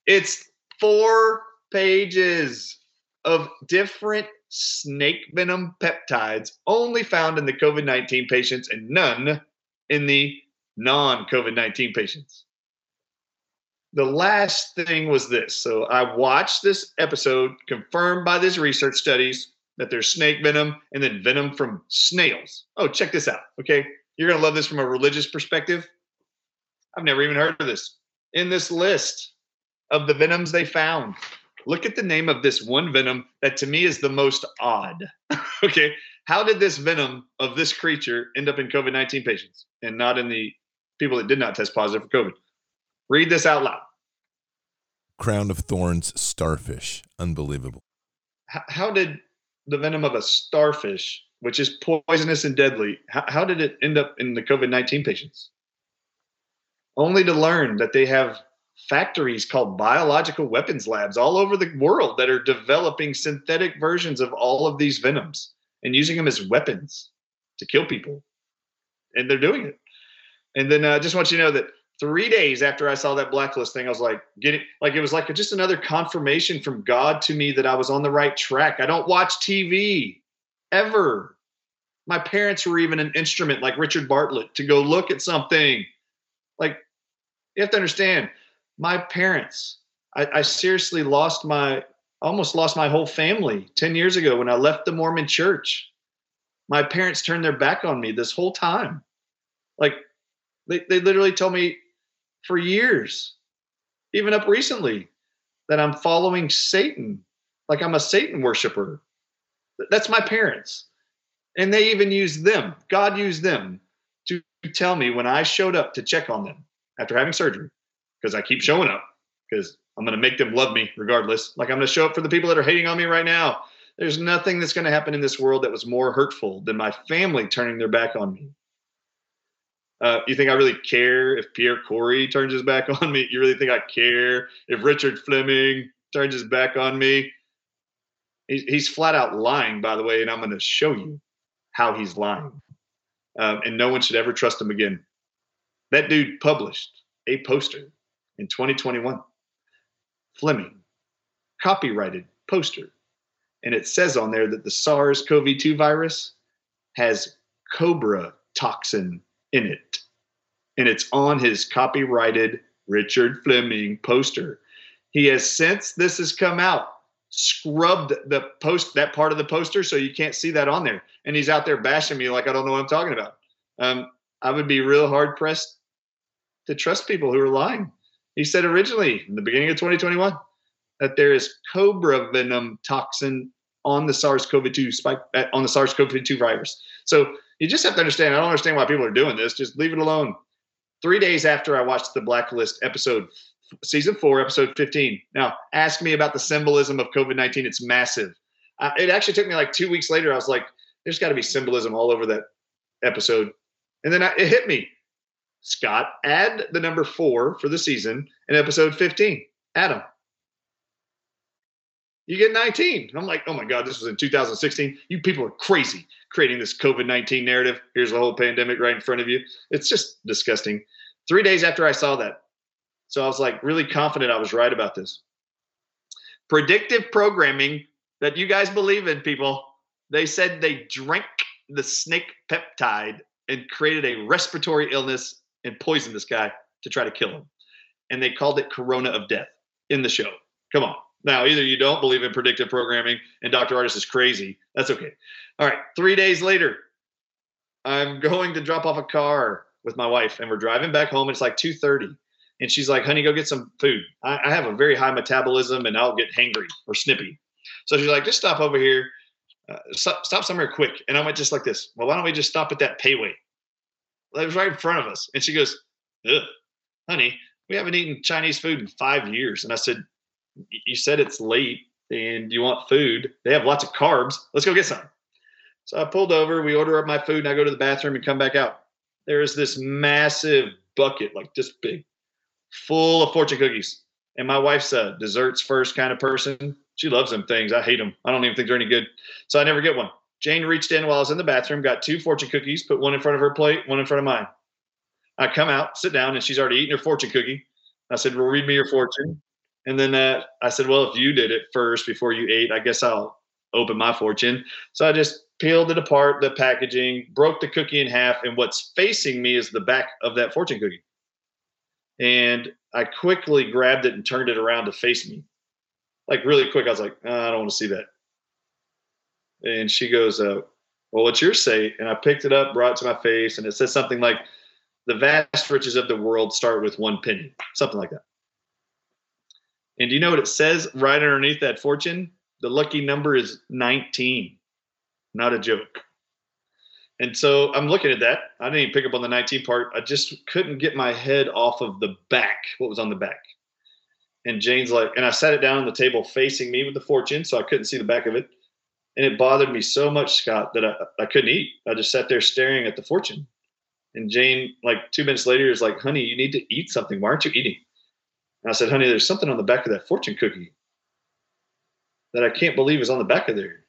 It's four pages of different snake venom peptides only found in the COVID nineteen patients and none in the non-COVID nineteen patients. The last thing was this. So I watched this episode confirmed by these research studies that there's snake venom and then venom from snails. Oh, check this out. Okay. You're going to love this from a religious perspective. I've never even heard of this. In this list of the venoms they found, look at the name of this one venom that to me is the most odd. Okay. How did this venom of this creature end up in COVID nineteen patients and not in the people that did not test positive for COVID? Read this out loud. Crown of thorns, starfish. Unbelievable. How, how did the venom of a starfish, which is poisonous and deadly, how, how did it end up in the COVID nineteen patients? Only to learn that they have factories called biological weapons labs all over the world that are developing synthetic versions of all of these venoms and using them as weapons to kill people. And they're doing it. And then I uh, just want you to know that three days after I saw that Blacklist thing, I was like, getting like it was like just another confirmation from God to me that I was on the right track. I don't watch T V ever. My parents were even an instrument like Richard Bartlett to go look at something. Like, you have to understand, my parents, I, I seriously lost my, almost lost my whole family ten years ago when I left the Mormon church. My parents turned their back on me this whole time. Like, they, they literally told me for years, even up recently, that I'm following Satan, like I'm a Satan worshiper. That's my parents. And they even used them, God used them to tell me when I showed up to check on them after having surgery, because I keep showing up, because I'm going to make them love me regardless. Like, I'm going to show up for the people that are hating on me right now. There's nothing that's going to happen in this world that was more hurtful than my family turning their back on me. Uh, you think I really care if Pierre Corey turns his back on me? You really think I care if Richard Fleming turns his back on me? He's, he's flat out lying, by the way, and I'm going to show you how he's lying. Um, and no one should ever trust him again. That dude published a poster in twenty twenty-one. Fleming, copyrighted poster. And it says on there that the SARS-C o V two virus has cobra toxin in it. And it's on his copyrighted Richard Fleming poster. He has, since this has come out, scrubbed the post, that part of the poster, so you can't see that on there. And he's out there bashing me like I don't know what I'm talking about. Um, I would be real hard pressed to trust people who are lying. He said originally, in the beginning of twenty twenty-one, that there is cobra venom toxin on the SARS-C o V two spike, on the SARS-C o V two virus. So you just have to understand, I don't understand why people are doing this. Just leave it alone. Three days after I watched the Blacklist episode, season four, episode fifteen. Now, ask me about the symbolism of COVID nineteen. It's massive. Uh, it actually took me like two weeks later. I was like, there's got to be symbolism all over that episode. And then I, it hit me. Scott, add the number four for the season in episode fifteen. Adam. you get nineteen. I'm like, oh my God, this was in two thousand sixteen. You people are crazy creating this COVID nineteen narrative. Here's the whole pandemic right in front of you. It's just disgusting. Three days after I saw that. So I was like really confident I was right about this. Predictive programming that you guys believe in, people. They said they drank the snake peptide and created a respiratory illness and poisoned this guy to try to kill him. And they called it Corona of Death in the show. Come on. Now, either you don't believe in predictive programming and Doctor Artis is crazy. That's okay. All right. Three days later, I'm going to drop off a car with my wife and we're driving back home. And it's like two thirty. And she's like, honey, go get some food. I, I have a very high metabolism and I'll get hangry or snippy. So she's like, just stop over here. Uh, stop, stop somewhere quick. And I went just like this. Well, why don't we just stop at that payway? Well, it was right in front of us. And she goes, ugh, honey, we haven't eaten Chinese food in five years. And I said, you said it's late and you want food. They have lots of carbs. Let's go get some. So I pulled over. We order up my food and I go to the bathroom and come back out. There is this massive bucket, like this big, full of fortune cookies. And my wife's a desserts first kind of person. She loves them things. I hate them. I don't even think they're any good. So I never get one. Jane reached in while I was in the bathroom, got two fortune cookies, put one in front of her plate, one in front of mine. I come out, sit down, and she's already eaten her fortune cookie. I said, well, read me your fortune. And then uh, I said, well, if you did it first before you ate, I guess I'll open my fortune. So I just peeled it apart, the packaging, broke the cookie in half, and what's facing me is the back of that fortune cookie. And I quickly grabbed it and turned it around to face me. Like really quick, I was like, oh, I don't want to see that. And she goes, uh, well, what's yours say? And I picked it up, brought it to my face, and it says something like, the vast riches of the world start with one penny, something like that. And do you know what it says right underneath that fortune? The lucky number is nineteen, not a joke. And so I'm looking at that. I didn't even pick up on the nineteen part. I just couldn't get my head off of the back, what was on the back. And Jane's like, and I sat it down on the table facing me with the fortune, so I couldn't see the back of it. And it bothered me so much, Scott, that I, I couldn't eat. I just sat there staring at the fortune. And Jane, like two minutes later, is like, honey, you need to eat something. Why aren't you eating? And I said, honey, there's something on the back of that fortune cookie that I can't believe is on the back of there.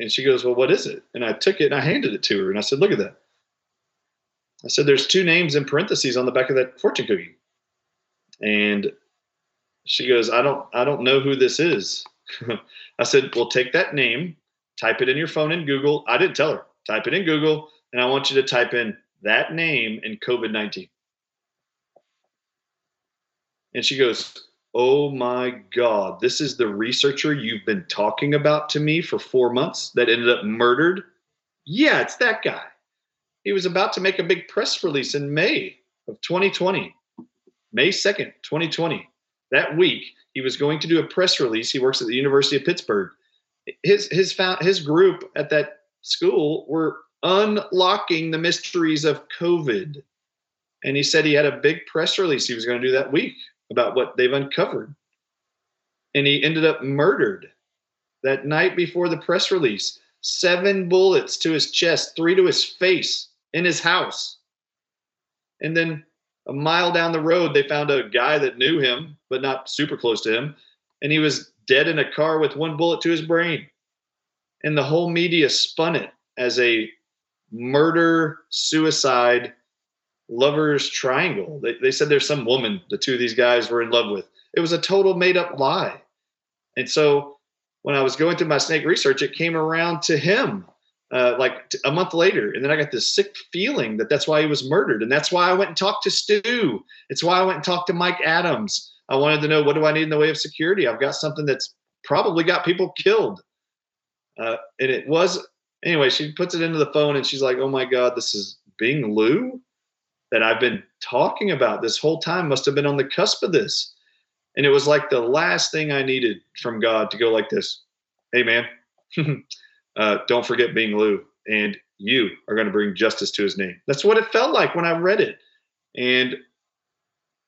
And she goes, well, what is it? And I took it and I handed it to her. And I said, look at that. I said, there's two names in parentheses on the back of that fortune cookie. And she goes, I don't, I don't know who this is. I said, well, take that name, type it in your phone in Google. I didn't tell her. Type it in Google. And I want you to type in that name and COVID nineteen. And she goes, oh my God, this is the researcher you've been talking about to me for four months that ended up murdered? Yeah, it's that guy. He was about to make a big press release in May of twenty twenty, May second, twenty twenty. That week, he was going to do a press release. He works at the University of Pittsburgh. His, his, his group at that school were unlocking the mysteries of COVID. And he said he had a big press release he was going to do that week about what they've uncovered. And he ended up murdered that night before the press release. Seven bullets to his chest, three to his face in his house. And then a mile down the road, they found a guy that knew him, but not super close to him. And he was dead in a car with one bullet to his brain. And the whole media spun it as a murder, suicide, lover's triangle. They, they said there's some woman the two of these guys were in love with. It was a total made-up lie. And so when I was going through my snake research, it came around to him uh, like t- a month later. And then I got this sick feeling that that's why he was murdered. And that's why I went and talked to Stu. It's why I went and talked to Mike Adams. I wanted to know, what do I need in the way of security? I've got something that's probably got people killed. Uh, and it was... Anyway, she puts it into the phone and she's like, oh my God, this is Bing Liu that I've been talking about this whole time, must have been on the cusp of this. And it was like the last thing I needed from God to go like this. Hey, man, uh, don't forget Bing Liu, and you are going to bring justice to his name. That's what it felt like when I read it. And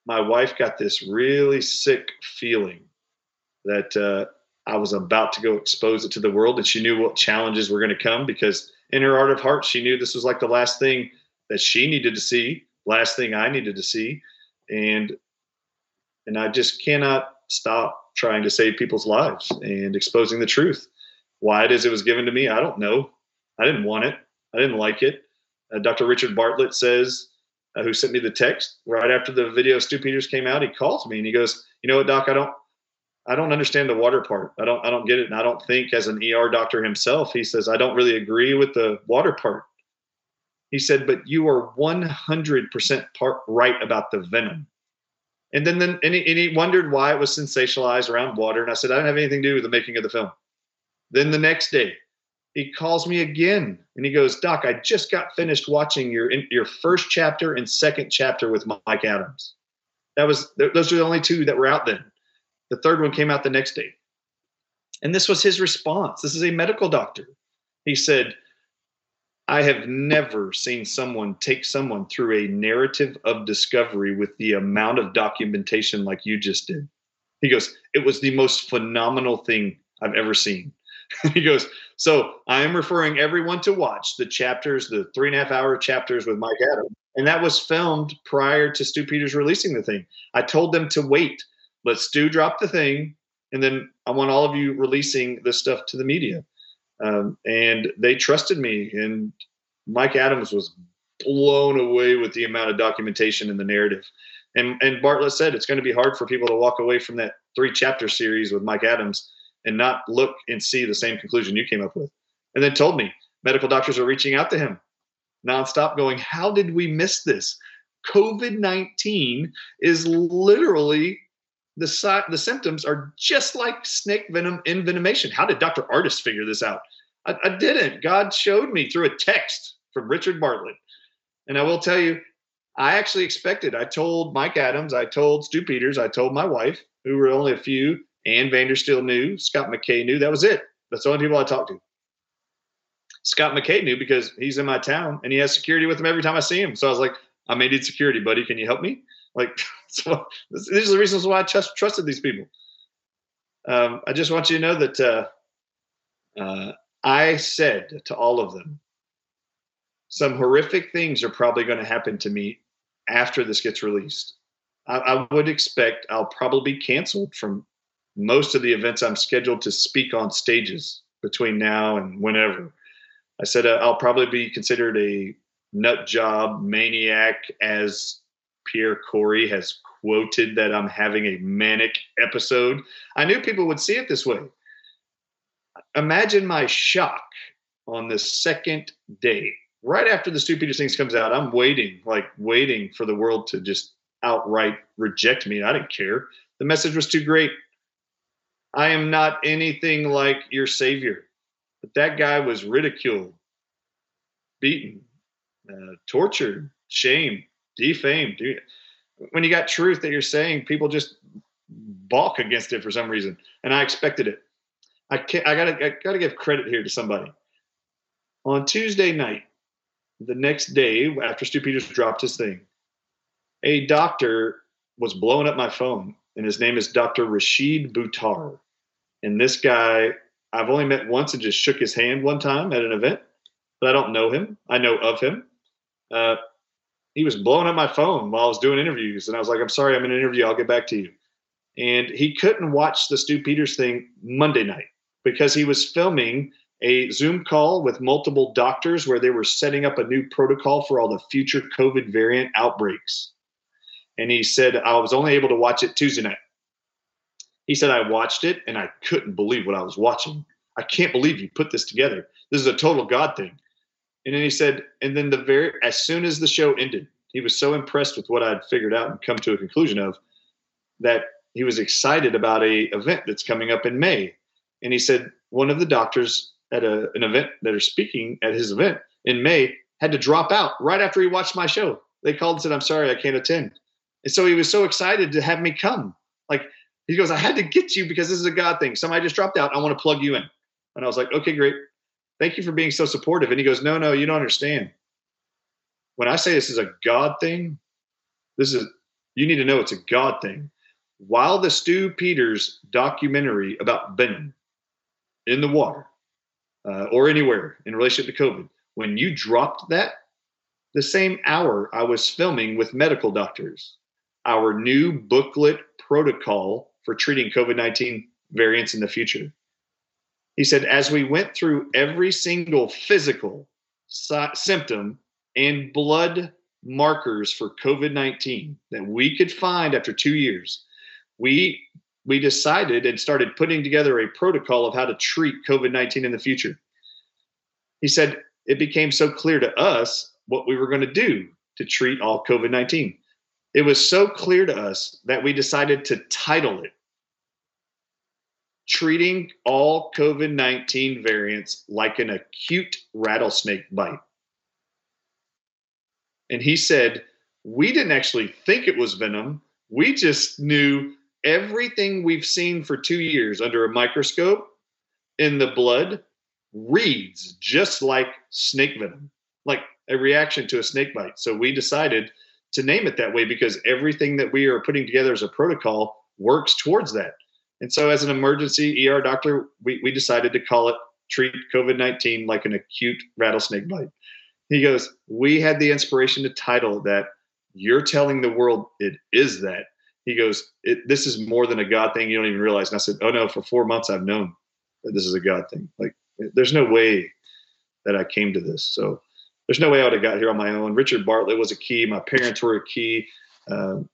my wife got this really sick feeling that uh, I was about to go expose it to the world, and she knew what challenges were going to come because in her heart of hearts, she knew this was like the last thing that she needed to see, last thing I needed to see. And, and I just cannot stop trying to save people's lives and exposing the truth. Why it is it was given to me, I don't know. I didn't want it. I didn't like it. Uh, Doctor Richard Bartlett says, uh, who sent me the text right after the video Stu Peters came out, he calls me and he goes, you know what, Doc, I don't, I don't understand the water part. I don't, I don't get it. And I don't think, as an E R doctor himself, he says, I don't really agree with the water part. He said, but you are one hundred percent part right about the venom. And then, then and he, and he wondered why it was sensationalized around water. And I said, I don't have anything to do with the making of the film. Then the next day, he calls me again and he goes, Doc, I just got finished watching your your first chapter and second chapter with Mike Adams. That was those are the only two that were out then. The third one came out the next day. And this was his response. This is a medical doctor. He said, I have never seen someone take someone through a narrative of discovery with the amount of documentation like you just did. He goes, it was the most phenomenal thing I've ever seen. He goes, so I am referring everyone to watch the chapters, the three and a half hour chapters with Mike Adams. And that was filmed prior to Stu Peters releasing the thing. I told them to wait. Let Stu drop the thing. And then I want all of you releasing this stuff to the media. Um, and they trusted me. And Mike Adams was blown away with the amount of documentation in the narrative. And, and Bartlett said, it's going to be hard for people to walk away from that three chapter series with Mike Adams and not look and see the same conclusion you came up with. And then told me medical doctors are reaching out to him nonstop going, how did we miss this? COVID nineteen is literally the si- the symptoms are just like snake venom envenomation. How did Doctor Artis figure this out? I, I didn't. God showed me through a text from Richard Bartlett. And I will tell you, I actually expected, I told Mike Adams, I told Stu Peters, I told my wife, who were only a few, and Vandersteel knew, Scott McKay knew, that was it. That's the only people I talked to. Scott McKay knew because he's in my town and he has security with him every time I see him. So I was like, I may need security, buddy. Can you help me? Like, so this, these are the reasons why I trust, trusted these people. Um, I just want you to know that uh, uh, I said to all of them, some horrific things are probably going to happen to me after this gets released. I, I would expect I'll probably be canceled from most of the events I'm scheduled to speak on stages between now and whenever. I said, uh, I'll probably be considered a nut job maniac, as Pierre Corey has quoted that I'm having a manic episode. I knew people would see it this way. Imagine my shock on the second day, right after the Stu Peters things comes out. I'm waiting, like waiting for the world to just outright reject me. I didn't care. The message was too great. I am not anything like your savior. But that guy was ridiculed, beaten, uh, tortured, shamed, defamed. Dude, when you got truth that you're saying, people just balk against it for some reason. And I expected it. I can't, I gotta, I gotta give credit here to somebody. On Tuesday night, the next day after Stu Peters dropped his thing, a doctor was blowing up my phone. And his name is Doctor Rashid Buttar. And this guy, I've only met once and just shook his hand one time at an event, but I don't know him. I know of him. Uh, he was blowing up my phone while I was doing interviews. And I was like, I'm sorry, I'm in an interview. I'll get back to you. And he couldn't watch the Stu Peters thing Monday night because he was filming a Zoom call with multiple doctors where they were setting up a new protocol for all the future COVID variant outbreaks. And he said, I was only able to watch it Tuesday night. He said, I watched it and I couldn't believe what I was watching. I can't believe you put this together. This is a total God thing. And then he said, and then the very, as soon as the show ended, he was so impressed with what I'd figured out and come to a conclusion of that he was excited about a event that's coming up in May. And he said, one of the doctors at a, an event that are speaking at his event in May had to drop out right after he watched my show. They called and said, I'm sorry, I can't attend. And so he was so excited to have me come. Like, he goes, I had to get you because this is a God thing. Somebody just dropped out. I want to plug you in. And I was like, okay, great. Thank you for being so supportive. And he goes, no, no, you don't understand. When I say this is a God thing, this is, you need to know it's a God thing. While the Stu Peters documentary about venom in the water uh, or anywhere in relation to COVID, when you dropped that, the same hour I was filming with medical doctors our new booklet protocol for treating COVID nineteen variants in the future. He said, as we went through every single physical si- symptom and blood markers for COVID nineteen that we could find after two years, we we decided and started putting together a protocol of how to treat COVID nineteen in the future. He said, it became so clear to us what we were going to do to treat all COVID nineteen. It was so clear to us that we decided to title it Treating All COVID nineteen Variants Like an Acute Rattlesnake Bite. And he said, we didn't actually think it was venom. We just knew everything we've seen for two years under a microscope in the blood reads just like snake venom, like a reaction to a snake bite. So we decided to name it that way because everything that we are putting together as a protocol works towards that. And so as an emergency E R doctor, we, we decided to call it Treat COVID nineteen Like an Acute Rattlesnake Bite. He goes, we had the inspiration to title it that. You're telling the world it is that. He goes, it, this is more than a God thing. You don't even realize. And I said, oh no, for four months I've known that this is a God thing. Like there's no way that I came to this. So there's no way I would have got here on my own. Richard Bartlett was a key. My parents were a key. Um,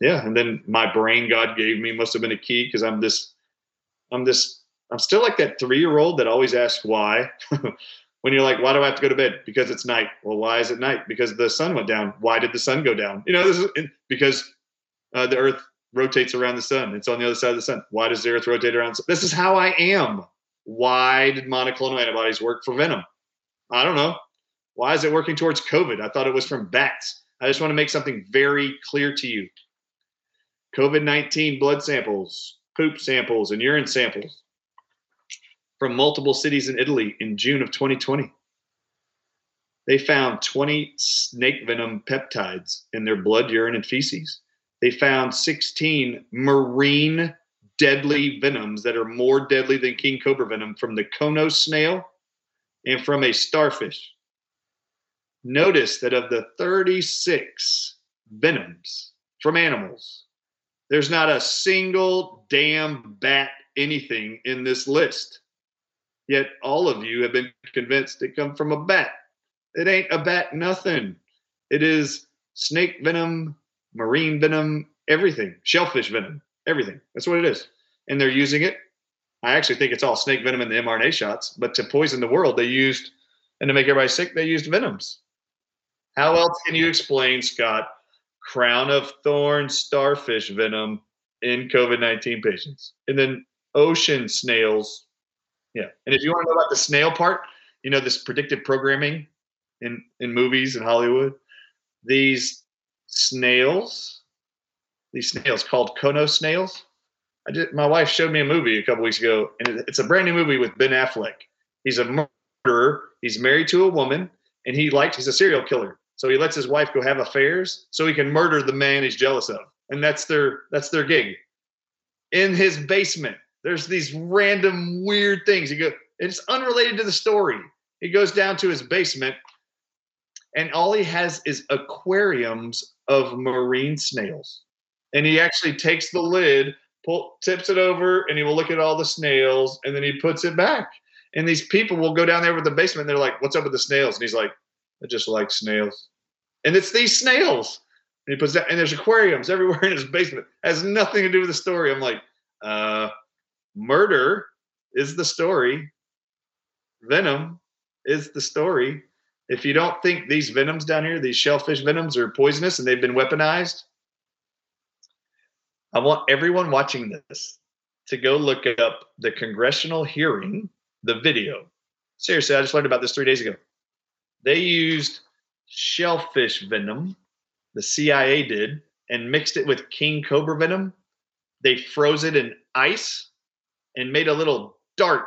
yeah. And then my brain God gave me must've been a key. Cause I'm this, I'm this, I'm still like that three-year-old that always asks why, when you're like, why do I have to go to bed? Because it's night. Well, why is it night? Because the sun went down. Why did the sun go down? You know, this is because Uh, the earth rotates around the sun. It's on the other side of the sun. Why does the earth rotate around the sun? This is how I am. Why did monoclonal antibodies work for venom? I don't know. Why is it working towards COVID? I thought it was from bats. I just want to make something very clear to you. COVID nineteen blood samples, poop samples, and urine samples from multiple cities in Italy in June of twenty twenty. They found twenty snake venom peptides in their blood, urine, and feces. They found sixteen marine deadly venoms that are more deadly than king cobra venom from the cono snail and from a starfish. Notice that of the thirty-six venoms from animals, there's not a single damn bat anything in this list. Yet all of you have been convinced it comes from a bat. It ain't a bat nothing. It is snake venom, marine venom, everything, shellfish venom, everything. That's what it is. And they're using it. I actually think it's all snake venom in the M R N A shots, but to poison the world, they used, and to make everybody sick, they used venoms. How else can you explain, Scott, crown of thorn starfish venom in COVID nineteen patients? And then ocean snails. Yeah. And if you want to know about the snail part, you know, this predictive programming in, in movies in Hollywood, these snails, these snails called cono snails. I just, my wife showed me a movie a couple weeks ago, and it's a brand new movie with Ben Affleck. He's a murderer. He's married to a woman, and he likes, he's a serial killer. So he lets his wife go have affairs so he can murder the man he's jealous of. And that's their, that's their gig. In his basement, there's these random weird things. He goes, it's unrelated to the story. He goes down to his basement, and all he has is aquariums of marine snails. And he actually takes the lid, pull, tips it over, and he will look at all the snails, and then he puts it back. And these people will go down there with the basement, and they're like, what's up with the snails? And he's like, I just like snails. And it's these snails. And he puts that, and there's aquariums everywhere in his basement. It has nothing to do with the story. I'm like, uh, murder is the story. Venom is the story. If you don't think these venoms down here, these shellfish venoms are poisonous and they've been weaponized, I want everyone watching this to go look up the congressional hearing, the video. Seriously, I just learned about this three days ago. They used shellfish venom, the C I A did, and mixed it with king cobra venom. They froze it in ice and made a little dart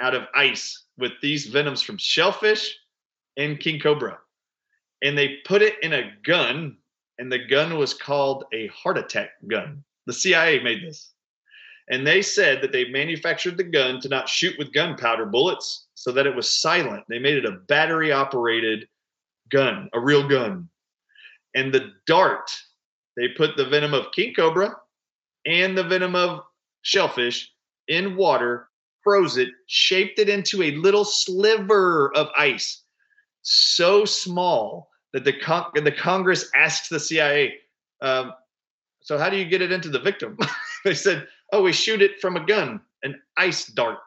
out of ice with these venoms from shellfish and king cobra, and they put it in a gun, and the gun was called a heart attack gun. The C I A made this, and they said that they manufactured the gun to not shoot with gunpowder bullets so that it was silent. They made it a battery operated gun, a real gun. And the dart, they put the venom of king cobra and the venom of shellfish in water, froze it, shaped it into a little sliver of ice so small that the con- the Congress asked the C I A, um, so how do you get it into the victim? They said, oh, we shoot it from a gun, an ice dart.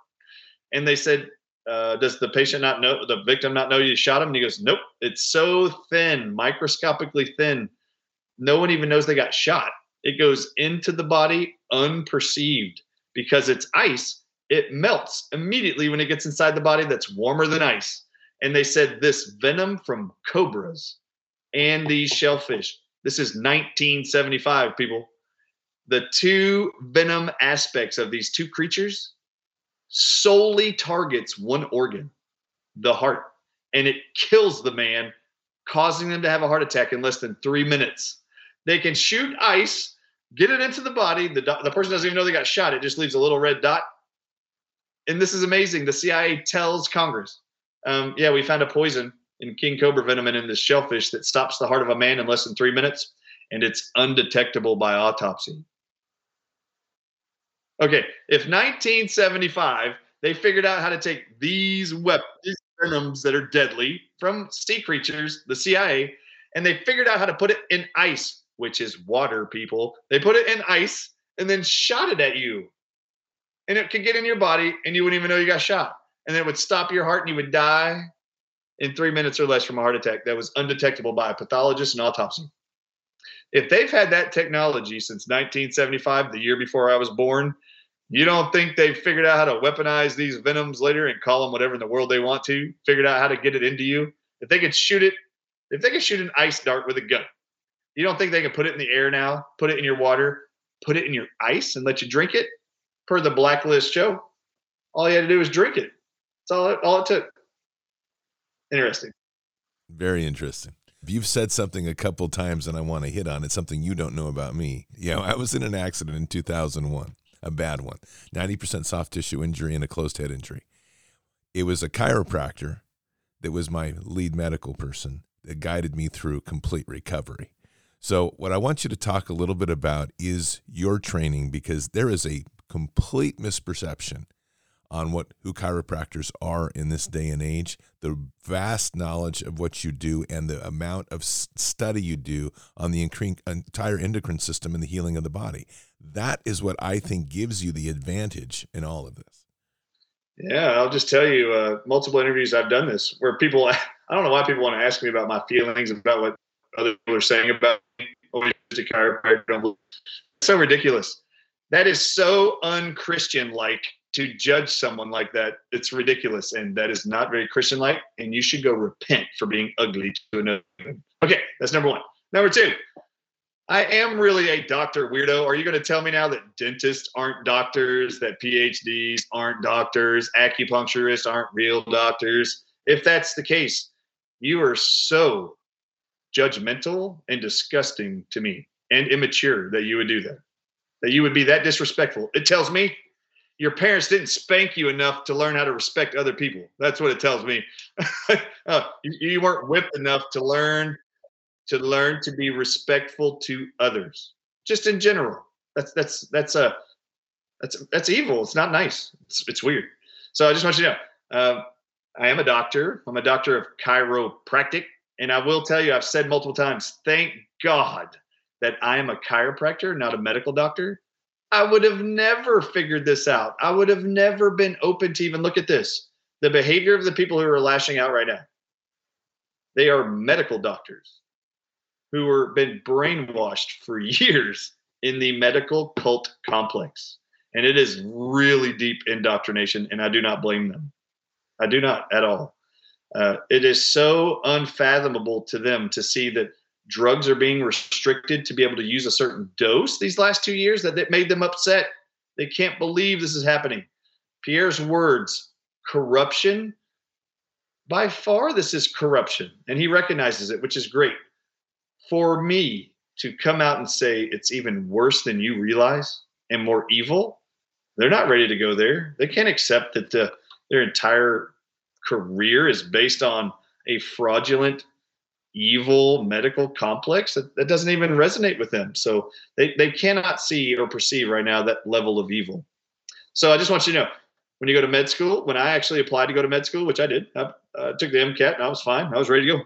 And they said, uh, does the patient not know, the victim not know you shot him? And he goes, nope, it's so thin, microscopically thin. No one even knows they got shot. It goes into the body unperceived because it's ice. It melts immediately when it gets inside the body that's warmer than ice. And they said this venom from cobras and these shellfish, this is nineteen seventy-five, people. The two venom aspects of these two creatures solely targets one organ, the heart, and it kills the man, causing them to have a heart attack in less than three minutes. They can shoot ice, get it into the body. The, do- the person doesn't even know they got shot. It just leaves a little red dot. And this is amazing. The C I A tells Congress, um, yeah, we found a poison in king cobra venom and in this shellfish that stops the heart of a man in less than three minutes, and it's undetectable by autopsy. Okay, if nineteen seventy-five, they figured out how to take these weapons, these venoms that are deadly from sea creatures, the C I A, and they figured out how to put it in ice, which is water, people. They put it in ice and then shot it at you. And it could get in your body and you wouldn't even know you got shot. And it would stop your heart and you would die in three minutes or less from a heart attack that was undetectable by a pathologist and autopsy. If they've had that technology since nineteen seventy-five, the year before I was born, you don't think they've figured out how to weaponize these venoms later and call them whatever in the world they want to, figured out how to get it into you? If they could shoot it, if they could shoot an ice dart with a gun, you don't think they can put it in the air now, put it in your water, put it in your ice and let you drink it? Per the Blacklist show, all you had to do was drink it. That's all it, all it took. Interesting. Very interesting. You've said something a couple times and I want to hit on it, something you don't know about me. You know, I was in an accident in two thousand one. A bad one, ninety percent soft tissue injury and a closed head injury. It was a chiropractor that was my lead medical person that guided me through complete recovery. So what I want you to talk a little bit about is your training, because there is a complete misperception on what who chiropractors are in this day and age. The vast knowledge of what you do and the amount of study you do on the entire endocrine system and the healing of the body. That is what I think gives you the advantage in all of this. Yeah, I'll just tell you, uh, multiple interviews I've done this where people, I don't know why people want to ask me about my feelings, about what other people are saying about me. Oh, just a chiropractor. It's so ridiculous. That is so un-Christian-like to judge someone like that. It's ridiculous, and that is not very Christian-like, and you should go repent for being ugly to another. Okay, that's number one. Number two. I am really a doctor weirdo. Are you going to tell me now that dentists aren't doctors, that P H Ds aren't doctors, acupuncturists aren't real doctors? If that's the case, you are so judgmental and disgusting to me and immature that you would do that, that you would be that disrespectful. It tells me your parents didn't spank you enough to learn how to respect other people. That's what it tells me. uh, you, you weren't whipped enough to learn to learn to be respectful to others, just in general. That's, that's, that's, a, that's, that's evil. It's not nice. It's, it's weird. So I just want you to know, uh, I am a doctor. I'm a doctor of chiropractic. And I will tell you, I've said multiple times, thank God that I am a chiropractor, not a medical doctor. I would have never figured this out. I would have never been open to even look at this. The behavior of the people who are lashing out right now, they are medical doctors who were been brainwashed for years in the medical cult complex. And it is really deep indoctrination, and I do not blame them. I do not at all. Uh, it is so unfathomable to them to see that drugs are being restricted to be able to use a certain dose these last two years that it made them upset. They can't believe this is happening. Pierre's words, corruption, by far this is corruption, and he recognizes it, which is great. For me to come out and say it's even worse than you realize and more evil, they're not ready to go there. They can't accept that the, their entire career is based on a fraudulent evil medical complex that, that doesn't even resonate with them. So they, they cannot see or perceive right now that level of evil. So I just want you to know, when you go to med school, when I actually applied to go to med school, which I did, I uh, took the MCAT and I was fine. I was ready to go.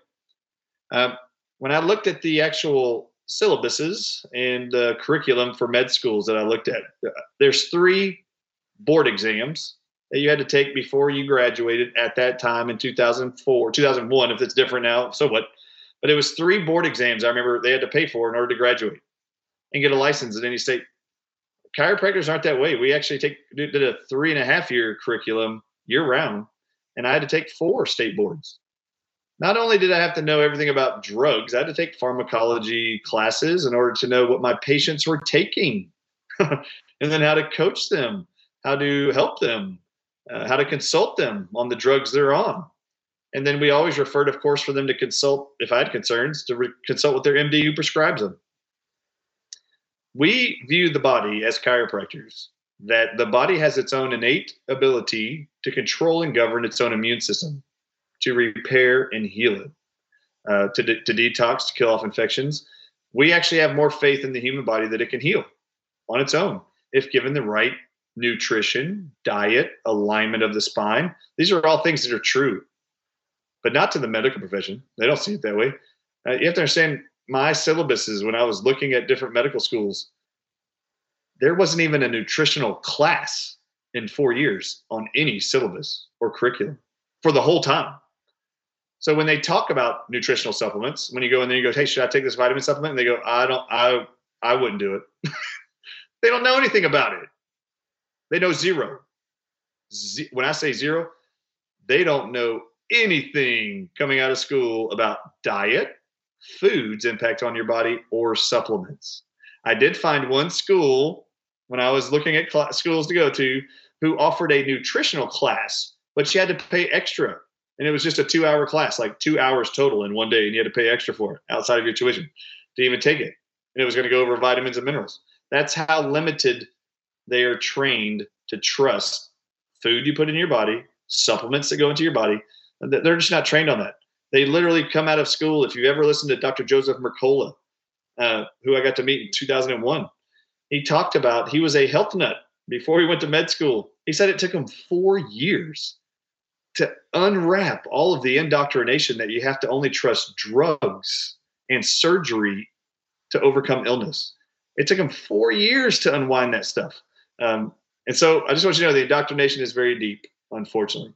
Um, when I looked at the actual syllabuses and the uh, curriculum for med schools that I looked at, there's three board exams that you had to take before you graduated at that time in two thousand four, two thousand one, if it's different now, so what? But it was three board exams I remember they had to pay for in order to graduate and get a license in any state. Chiropractors aren't that way. We actually take did a three and a half year curriculum year round, and I had to take four state boards. Not only did I have to know everything about drugs, I had to take pharmacology classes in order to know what my patients were taking and then how to coach them, how to help them, uh, how to consult them on the drugs they're on. And then we always referred, of course, for them to consult, if I had concerns, to re- consult with their M D who prescribes them. We view the body as chiropractors, that the body has its own innate ability to control and govern its own immune system, to repair and heal it, uh, to, de- to detox, to kill off infections. We actually have more faith in the human body that it can heal on its own, if given the right nutrition, diet, alignment of the spine. These are all things that are true, but not to the medical profession. They don't see it that way. Uh, you have to understand, my syllabuses, when I was looking at different medical schools, there wasn't even a nutritional class in four years on any syllabus or curriculum for the whole time. So when they talk about nutritional supplements, when you go in there, you go, hey, should I take this vitamin supplement? And they go, I don't, I, I wouldn't do it. They don't know anything about it. They know zero. Z- when I say zero, they don't know anything coming out of school about diet, food's impact on your body, or supplements. I did find one school when I was looking at cl- schools to go to who offered a nutritional class, but you had to pay extra. And it was just a two hour class, like two hours total in one day. And you had to pay extra for it outside of your tuition to even take it. And it was going to go over vitamins and minerals. That's how limited they are trained to trust food you put in your body, supplements that go into your body. They're just not trained on that. They literally come out of school. If you've ever listened to Doctor Joseph Mercola, uh, who I got to meet in two thousand one, he talked about, he was a health nut before he went to med school. He said it took him four years to unwrap all of the indoctrination that you have to only trust drugs and surgery to overcome illness. It took him four years to unwind that stuff. Um, and so I just want you to know the indoctrination is very deep, unfortunately.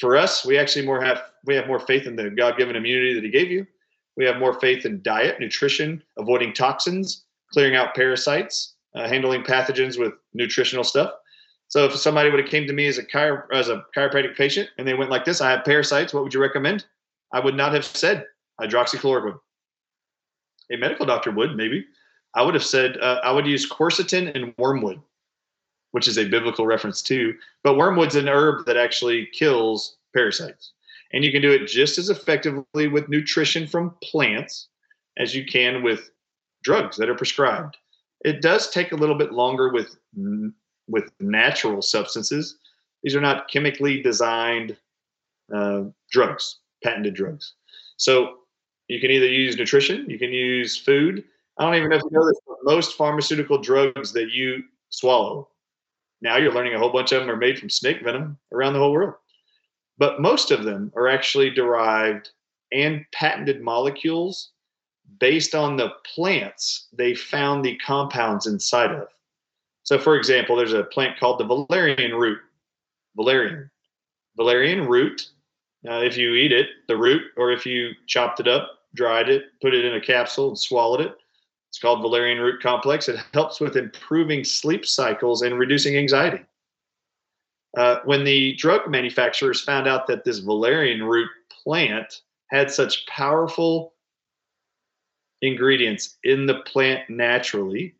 For us, we actually more have we have more faith in the God-given immunity that he gave you. We have more faith in diet, nutrition, avoiding toxins, clearing out parasites, uh, handling pathogens with nutritional stuff. So if somebody would have came to me as a chiro, as a chiropractic patient and they went like this, I have parasites, what would you recommend? I would not have said hydroxychloroquine. A medical doctor would, maybe. I would have said uh, I would use quercetin and wormwood, which is a biblical reference too. But wormwood's an herb that actually kills parasites. And you can do it just as effectively with nutrition from plants as you can with drugs that are prescribed. It does take a little bit longer with, with natural substances. These are not chemically designed uh, drugs, patented drugs. So you can either use nutrition, you can use food. I don't even know if you know this, but most pharmaceutical drugs that you swallow, now you're learning a whole bunch of them are made from snake venom around the whole world. But most of them are actually derived and patented molecules based on the plants they found the compounds inside of. So for example, there's a plant called the valerian root. Valerian. Valerian root, uh, if you eat it, the root, or if you chopped it up, dried it, put it in a capsule and swallowed it, it's called valerian root complex. It helps with improving sleep cycles and reducing anxiety. Uh, when the drug manufacturers found out that this valerian root plant had such powerful ingredients in the plant naturally,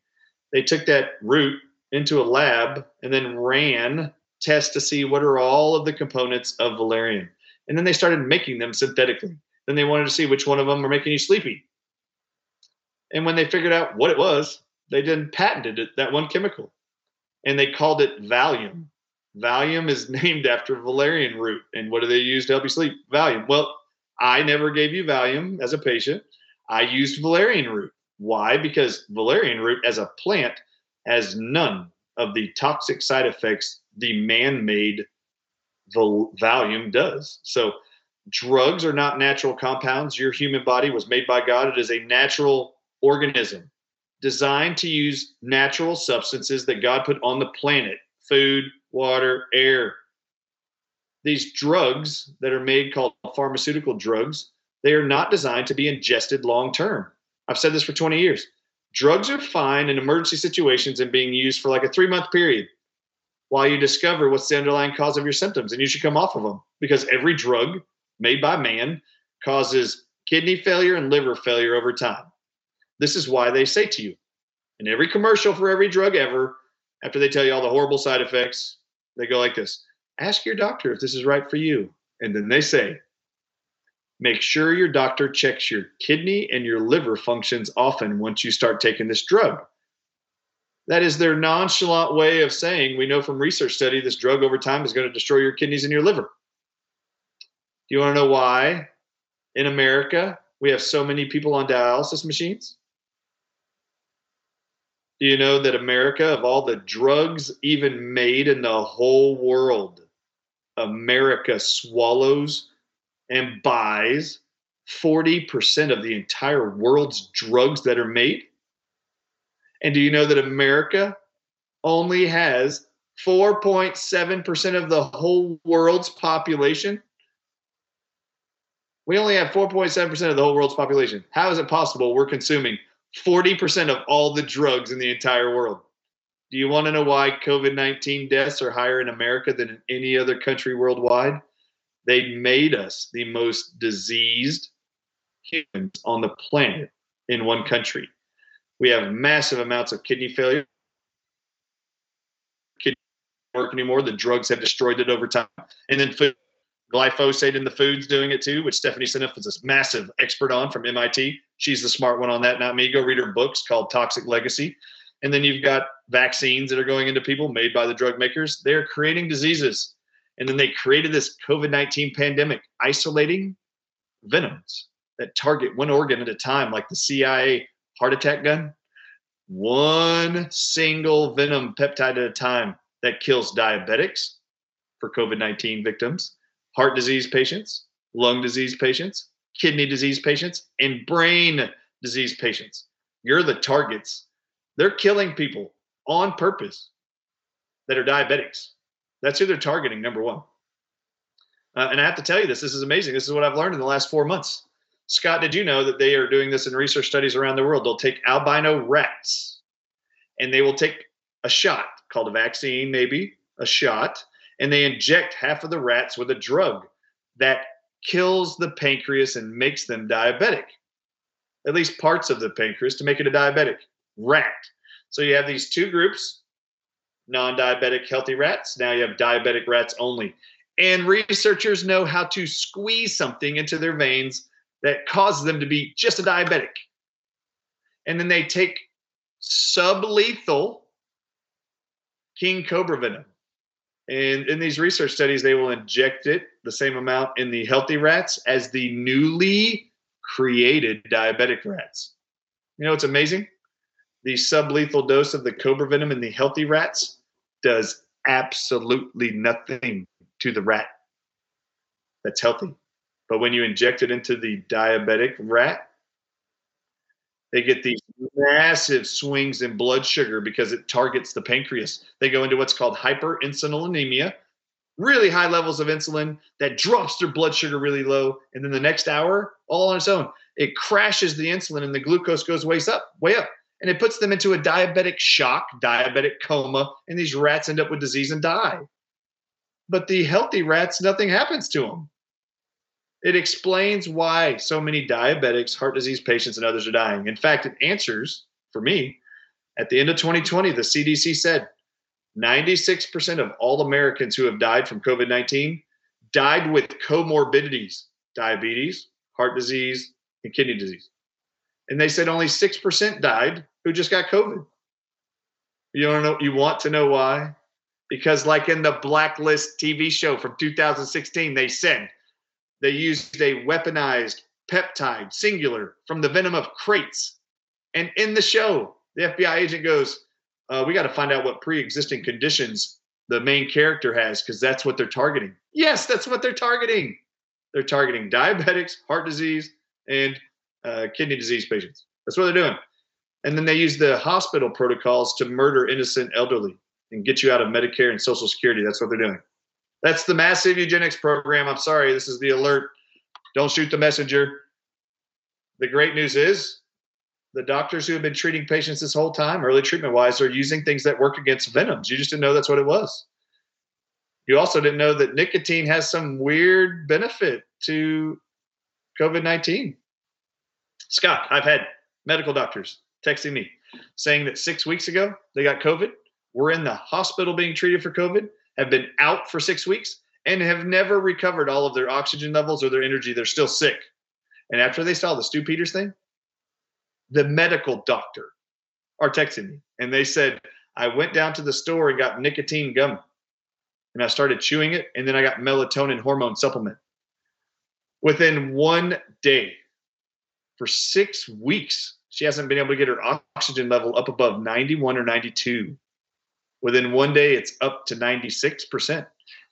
they took that root into a lab and then ran tests to see what are all of the components of valerian. And then they started making them synthetically. Then they wanted to see which one of them were making you sleepy. And when they figured out what it was, they then patented it, that one chemical. And they called it Valium. Valium is named after valerian root. And what do they use to help you sleep? Valium. Well, I never gave you Valium as a patient. I used valerian root. Why? Because valerian root as a plant has none of the toxic side effects the man-made val- Valium does. So drugs are not natural compounds. Your human body was made by God. It is a natural organism designed to use natural substances that God put on the planet, food, water, air. These drugs that are made called pharmaceutical drugs, they are not designed to be ingested long-term. I've said this for twenty years. Drugs are fine in emergency situations and being used for like a three-month period while you discover what's the underlying cause of your symptoms, and you should come off of them, because every drug made by man causes kidney failure and liver failure over time. This is why they say to you in every commercial for every drug ever, after they tell you all the horrible side effects, they go like this: ask your doctor if this is right for you. And then they say, make sure your doctor checks your kidney and your liver functions often once you start taking this drug. That is their nonchalant way of saying, we know from research study, this drug over time is going to destroy your kidneys and your liver. Do you want to know why in America we have so many people on dialysis machines? Do you know that America, of all the drugs even made in the whole world, America swallows and buys forty percent of the entire world's drugs that are made? And do you know that America only has four point seven percent of the whole world's population? We only have four point seven percent of the whole world's population. How is it possible we're consuming forty percent of all the drugs in the entire world? Do you want to know why COVID nineteen deaths are higher in America than in any other country worldwide? They made us the most diseased humans on the planet in one country. We have massive amounts of kidney failure. Kidney doesn't work anymore. The drugs have destroyed it over time. And then food, glyphosate in the food's doing it too, which Stephanie Seneff is a massive expert on from M I T. She's the smart one on that, not me. Go read her books called Toxic Legacy. And then you've got vaccines that are going into people made by the drug makers. They're creating diseases. And then they created this COVID nineteen pandemic, isolating venoms that target one organ at a time, like the C I A heart attack gun. One single venom peptide at a time that kills diabetics for COVID nineteen victims, heart disease patients, lung disease patients, kidney disease patients, and brain disease patients. You're the targets. They're killing people on purpose that are diabetics. That's who they're targeting, number one. Uh, and I have to tell you this, this is amazing. This is what I've learned in the last four months. Scott, did you know that they are doing this in research studies around the world? They'll take albino rats and they will take a shot called a vaccine, maybe a shot, and they inject half of the rats with a drug that kills the pancreas and makes them diabetic, at least parts of the pancreas, to make it a diabetic rat. So you have these two groups, non-diabetic healthy rats. Now you have diabetic rats only. And researchers know how to squeeze something into their veins that causes them to be just a diabetic. And then they take sublethal king cobra venom. And in these research studies, they will inject it the same amount in the healthy rats as the newly created diabetic rats. You know what's amazing? The sublethal dose of the cobra venom in the healthy rats does absolutely nothing to the rat that's healthy. But when you inject it into the diabetic rat, they get these massive swings in blood sugar because it targets the pancreas. They go into what's called hyperinsulinemia, really high levels of insulin that drops their blood sugar really low. And then the next hour, all on its own, it crashes the insulin and the glucose goes way up, way up. And it puts them into a diabetic shock, diabetic coma, and these rats end up with disease and die. But the healthy rats, nothing happens to them. It explains why so many diabetics, heart disease patients, and others are dying. In fact, it answers, for me, at the end of twenty twenty, the C D C said ninety-six percent of all Americans who have died from COVID nineteen died with comorbidities, diabetes, heart disease, and kidney disease. And they said only six percent died who just got COVID. You don't know, you want to know why? Because like in the Blacklist T V show from two thousand sixteen, they said They used a weaponized peptide singular from the venom of crates. And in the show, the F B I agent goes, uh, we got to find out what pre-existing conditions the main character has, because that's what they're targeting. Yes, that's what they're targeting. They're targeting diabetics, heart disease, and uh, kidney disease patients. That's what they're doing. And then they use the hospital protocols to murder innocent elderly and get you out of Medicare and Social Security. That's what they're doing. That's the massive eugenics program. I'm sorry, this is the alert. Don't shoot the messenger. The great news is the doctors who have been treating patients this whole time, early treatment-wise, are using things that work against venoms. You just didn't know that's what it was. You also didn't know that nicotine has some weird benefit to COVID nineteen. Scott, I've had medical doctors texting me saying that six weeks ago they got COVID, were in the hospital being treated for COVID, have been out for six weeks, and have never recovered all of their oxygen levels or their energy. They're still sick. And after they saw the Stu Peters thing, the medical doctor are texting me. And they said, I went down to the store and got nicotine gum. And I started chewing it, and then I got melatonin hormone supplement. Within one day, for six weeks, she hasn't been able to get her oxygen level up above ninety-one or ninety-two. Within one day, it's up to ninety-six percent.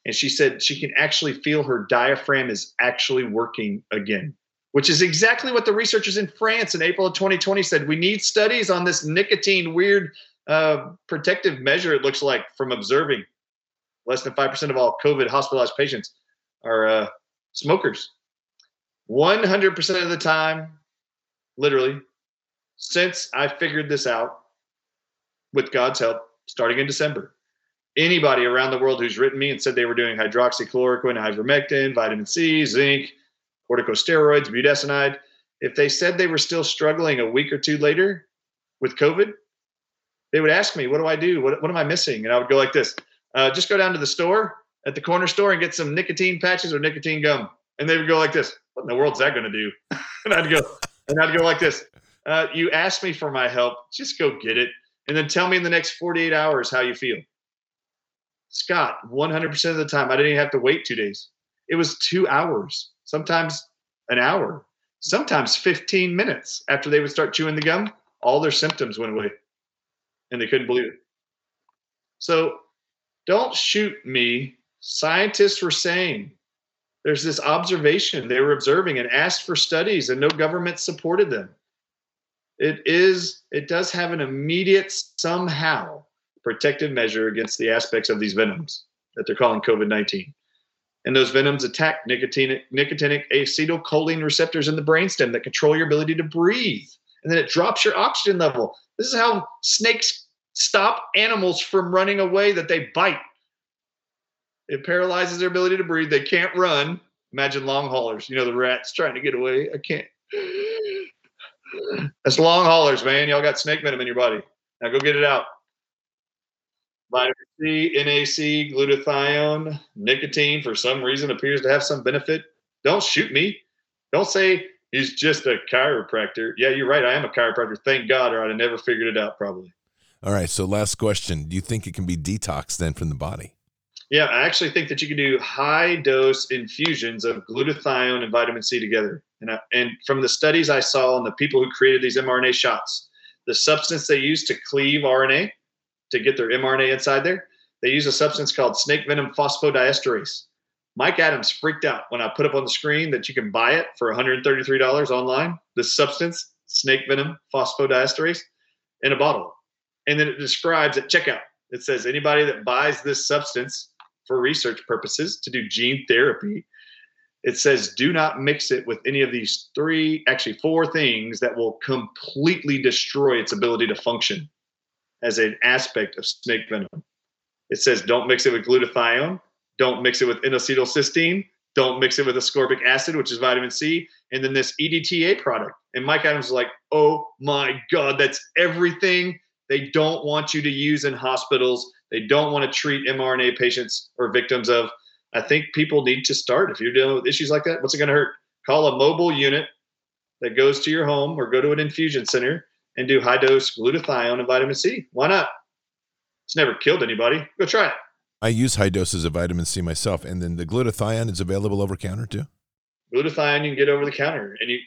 And she said she can actually feel her diaphragm is actually working again, which is exactly what the researchers in France in April of twenty twenty said. We need studies on this nicotine weird uh, protective measure, it looks like, from observing. Less than five percent of all COVID hospitalized patients are uh, smokers. one hundred percent of the time, literally, since I figured this out, with God's help, starting in December, anybody around the world who's written me and said they were doing hydroxychloroquine, ivermectin, vitamin C, zinc, corticosteroids, budesonide, if they said they were still struggling a week or two later with COVID, they would ask me, what do I do? What, what am I missing? And I would go like this. Uh, just go down to the store, at the corner store, and get some nicotine patches or nicotine gum. And they would go like this. What in the world's that going to do? and I'd go, and I'd go like this. Uh, you asked me for my help. Just go get it. And then tell me in the next forty-eight hours how you feel. Scott, one hundred percent of the time, I didn't even have to wait two days. It was two hours, sometimes an hour, sometimes fifteen minutes after they would start chewing the gum. All their symptoms went away. And they couldn't believe it. So, don't shoot me. Scientists were saying there's this observation they were observing and asked for studies, and no government supported them. It is, it does have an immediate, somehow, protective measure against the aspects of these venoms that they're calling COVID nineteen. And those venoms attack nicotinic, nicotinic acetylcholine receptors in the brainstem that control your ability to breathe. And then it drops your oxygen level. This is how snakes stop animals from running away that they bite. It paralyzes their ability to breathe. They can't run. Imagine long haulers. You know, the rats trying to get away. I can't. That's long haulers, man. Y'all got snake venom in your body. Now go get it out. Vitamin C, N A C, glutathione, nicotine, for some reason, appears to have some benefit. Don't shoot me. Don't say he's just a chiropractor. Yeah, you're right. I am a chiropractor. Thank God, or I'd have never figured it out probably. All right, so last question. Do you think it can be detoxed then from the body? Yeah, I actually think that you can do high-dose infusions of glutathione and vitamin C together. And, I, and from the studies I saw on the people who created these mRNA shots, the substance they use to cleave R N A, to get their mRNA inside there, they use a substance called snake venom phosphodiesterase. Mike Adams freaked out when I put up on the screen that you can buy it for one hundred thirty-three dollars online, this substance, snake venom phosphodiesterase, in a bottle. And then it describes at checkout, it says anybody that buys this substance for research purposes to do gene therapy, it says do not mix it with any of these three, actually four things that will completely destroy its ability to function as an aspect of snake venom. It says don't mix it with glutathione, don't mix it with N-acetylcysteine, don't mix it with ascorbic acid, which is vitamin C, and then this E D T A product. And Mike Adams was like, oh my God, that's everything they don't want you to use in hospitals. They don't want to treat mRNA patients or victims of. I think people need to start. If you're dealing with issues like that, what's it going to hurt? Call a mobile unit that goes to your home or go to an infusion center and do high-dose glutathione and vitamin C. Why not? It's never killed anybody. Go try it. I use high doses of vitamin C myself, and then the glutathione is available over-counter too? glutathione you can get over the counter, and you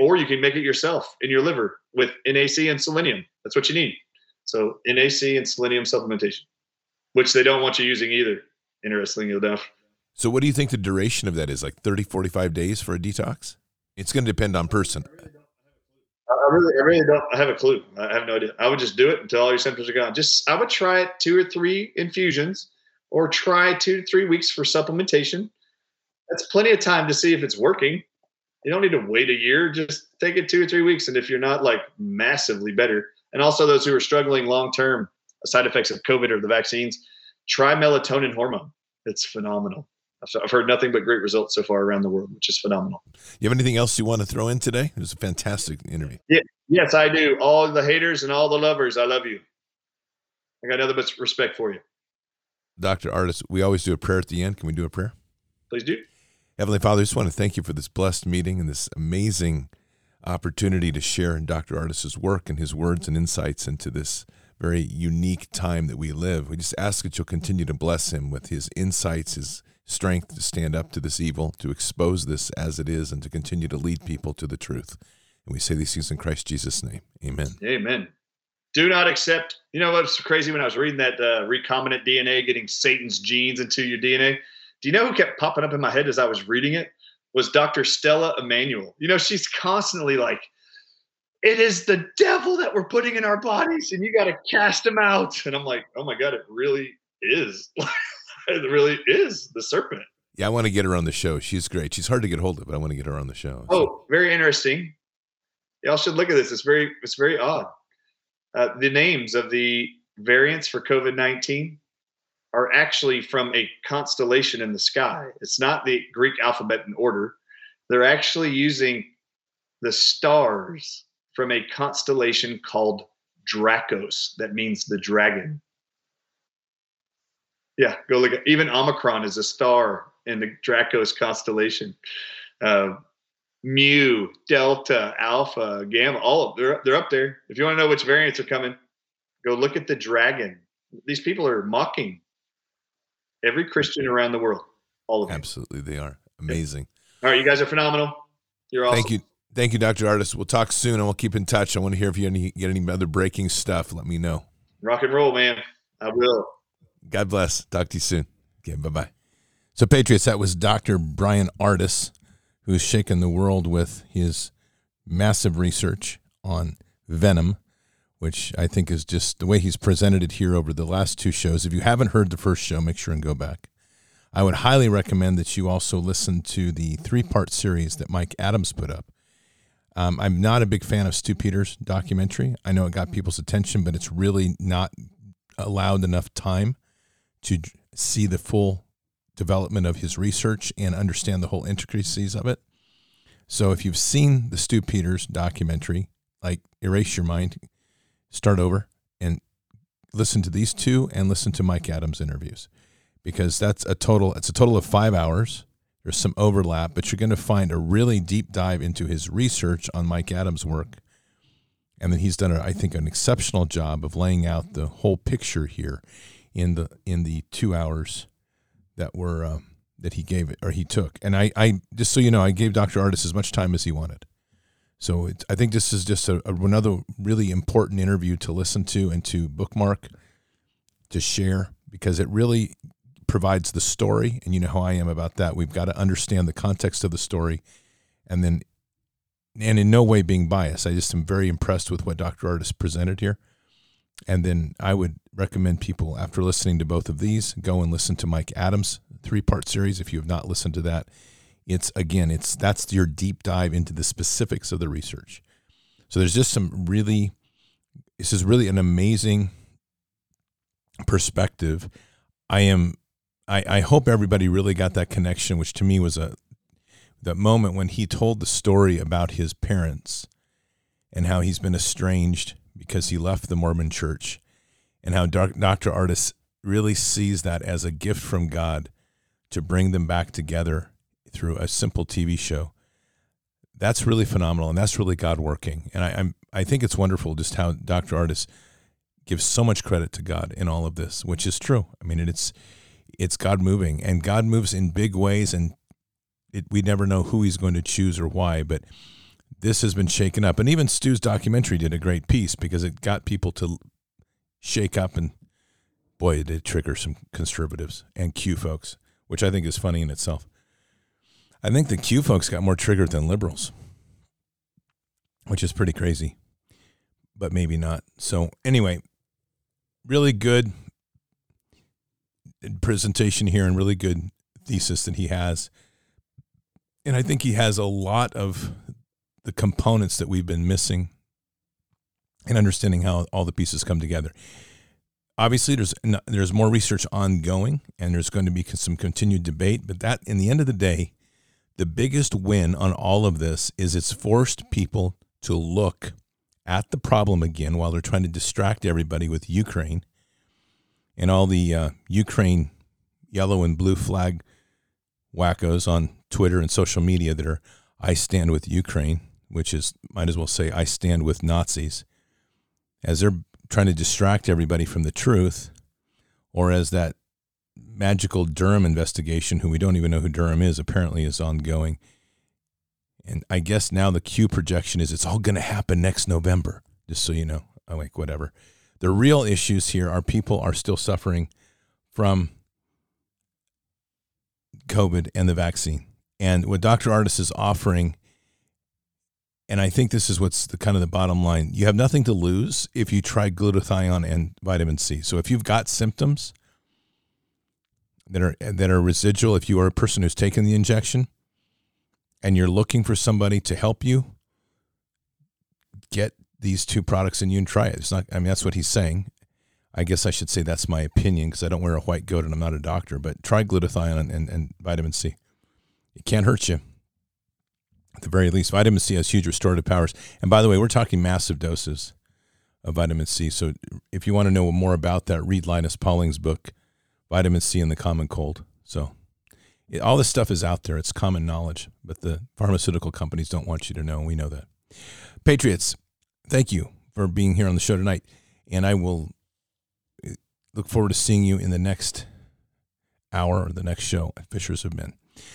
or you can make it yourself in your liver with N A C and selenium. That's what you need. So N A C and selenium supplementation, which they don't want you using either. Interestingly enough. So what do you think the duration of that is? Like thirty, forty-five days for a detox? It's going to depend on person. I really, I really don't have a clue. I have no idea. I would just do it until all your symptoms are gone. Just, I would try it two or three infusions, or try two to three weeks for supplementation. That's plenty of time to see if it's working. You don't need to wait a year. Just take it two or three weeks. And if you're not like massively better, and also those who are struggling long-term side effects of COVID or the vaccines, try melatonin hormone. It's phenomenal. I've heard nothing but great results so far around the world, which is phenomenal. You have anything else you want to throw in today? It was a fantastic interview. Yeah, yes, I do. All the haters and all the lovers, I love you. I got nothing but respect for you. Doctor Artis, we always do a prayer at the end. Can we do a prayer? Please do. Heavenly Father, I just want to thank you for this blessed meeting and this amazing opportunity to share in Doctor Artis' work and his words and insights into this very unique time that we live. We just ask that you'll continue to bless him with his insights, his strength to stand up to this evil, to expose this as it is, and to continue to lead people to the truth. And we say these things in Christ Jesus' name. Amen. Amen. Do not accept. You know what's crazy? When I was reading that uh, recombinant D N A, getting Satan's genes into your D N A, do you know who kept popping up in my head as I was reading it? Was Doctor Stella Emanuel. You know, she's constantly like, it is the devil that we're putting in our bodies, and you got to cast him out. And I'm like, oh my God, it really is. It really is the serpent. Yeah, I want to get her on the show. She's great. She's hard to get hold of, but I want to get her on the show. Oh, very interesting. Y'all should look at this. It's very, it's very odd. Uh, the names of the variants for COVID nineteen are actually from a constellation in the sky. It's not the Greek alphabet in order. They're actually using the stars from a constellation called Dracos. That means the dragon. Yeah, go look at, even Omicron is a star in the Draco's constellation. Uh, Mu, Delta, Alpha, Gamma, all of they're they're up there. If you want to know which variants are coming, go look at the dragon. These people are mocking every Christian around the world. All of them. Absolutely, they are amazing. All right, you guys are phenomenal. You're awesome. Thank you, thank you, Doctor Artis. We'll talk soon, and we'll keep in touch. I want to hear if you any, get any other breaking stuff. Let me know. Rock and roll, man. I will. God bless. Talk to you soon. Okay, bye-bye. So, Patriots, that was Doctor Brian Artis, who's shaken the world with his massive research on venom, which I think is just the way he's presented it here over the last two shows. If you haven't heard the first show, make sure and go back. I would highly recommend that you also listen to the three-part series that Mike Adams put up. Um, I'm not a big fan of Stu Peters' documentary. I know it got people's attention, but it's really not allowed enough time to see the full development of his research and understand the whole intricacies of it. So if you've seen the Stu Peters documentary, like erase your mind, start over and listen to these two and listen to Mike Adams' interviews, because that's a total, it's a total of five hours. There's some overlap, but you're going to find a really deep dive into his research on Mike Adams' work. And then he's done, I think, an exceptional job of laying out the whole picture here in the in the two hours that were um, that he gave it, or he took. And I, I just so you know, I gave Doctor Artis as much time as he wanted. So it, I think this is just a, a, another really important interview to listen to and to bookmark, to share, because it really provides the story. And you know how I am about that. We've got to understand the context of the story, and then, and in no way being biased, I just am very impressed with what Doctor Artis presented here. And then I would recommend people, after listening to both of these, go and listen to Mike Adams' three-part series. If you have not listened to that, it's again, it's that's your deep dive into the specifics of the research. So there's just some really, this is really an amazing perspective. I am, I, I hope everybody really got that connection, which to me was a that moment when he told the story about his parents and how he's been estranged because he left the Mormon church, and how Doctor Artis really sees that as a gift from God to bring them back together through a simple T V show. That's really phenomenal, and that's really God working. And I, I'm, I think it's wonderful just how Doctor Artis gives so much credit to God in all of this, which is true. I mean, it's it's God moving, and God moves in big ways and it, we never know who he's going to choose or why, but this has been shaken up. And even Stu's documentary did a great piece because it got people to shake up, and boy, it did trigger some conservatives and Q folks, which I think is funny in itself. I think the Q folks got more triggered than liberals, which is pretty crazy, but maybe not. So anyway, really good presentation here and really good thesis that he has. And I think he has a lot of the components that we've been missing and understanding how all the pieces come together. Obviously, there's there's more research ongoing, and there's going to be some continued debate. But that, in the end of the day, the biggest win on all of this is it's forced people to look at the problem again while they're trying to distract everybody with Ukraine and all the uh, Ukraine yellow and blue flag wackos on Twitter and social media that are, I stand with Ukraine, which is, might as well say, I stand with Nazis, as they're trying to distract everybody from the truth, or as that magical Durham investigation, who we don't even know who Durham is, apparently is ongoing. And I guess now the Q projection is it's all going to happen next November, just so you know. I'm like, whatever. The real issues here are people are still suffering from COVID and the vaccine. And what Doctor Artis is offering, and I think this is what's the kind of the bottom line, you have nothing to lose if you try glutathione and vitamin C. So if you've got symptoms that are that are residual, if you are a person who's taken the injection and you're looking for somebody to help you, get these two products in you and try it. It's not, I mean, that's what he's saying. I guess I should say that's my opinion because I don't wear a white coat and I'm not a doctor, but try glutathione and, and, and vitamin C. It can't hurt you. At the very least, vitamin C has huge restorative powers. And by the way, we're talking massive doses of vitamin C. So if you want to know more about that, read Linus Pauling's book, Vitamin C and the Common Cold. So it, all this stuff is out there. It's common knowledge, but the pharmaceutical companies don't want you to know. We know that. Patriots, thank you for being here on the show tonight. And I will look forward to seeing you in the next hour or the next show at Fishers of Men.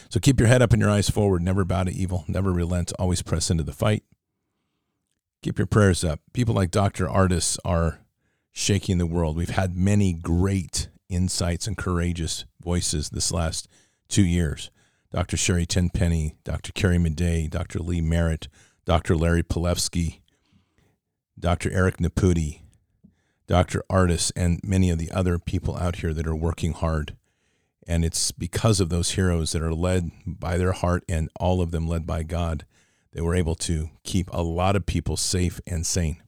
So keep your head up and your eyes forward. Never bow to evil. Never relent. Always press into the fight. Keep your prayers up. People like Doctor Artis are shaking the world. We've had many great insights and courageous voices this last two years. Doctor Sherry Tenpenny, Doctor Carrie Madej, Doctor Lee Merritt, Doctor Larry Pilevsky, Doctor Eric Naputi, Doctor Artis, and many of the other people out here that are working hard. And it's because of those heroes that are led by their heart and all of them led by God that we're able to keep a lot of people safe and sane.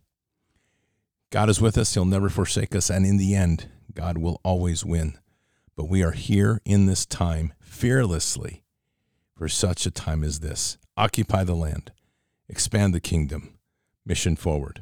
God is with us. He'll never forsake us. And in the end, God will always win. But we are here in this time fearlessly for such a time as this. Occupy the land. Expand the kingdom. Mission forward.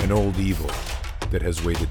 An old evil that has waited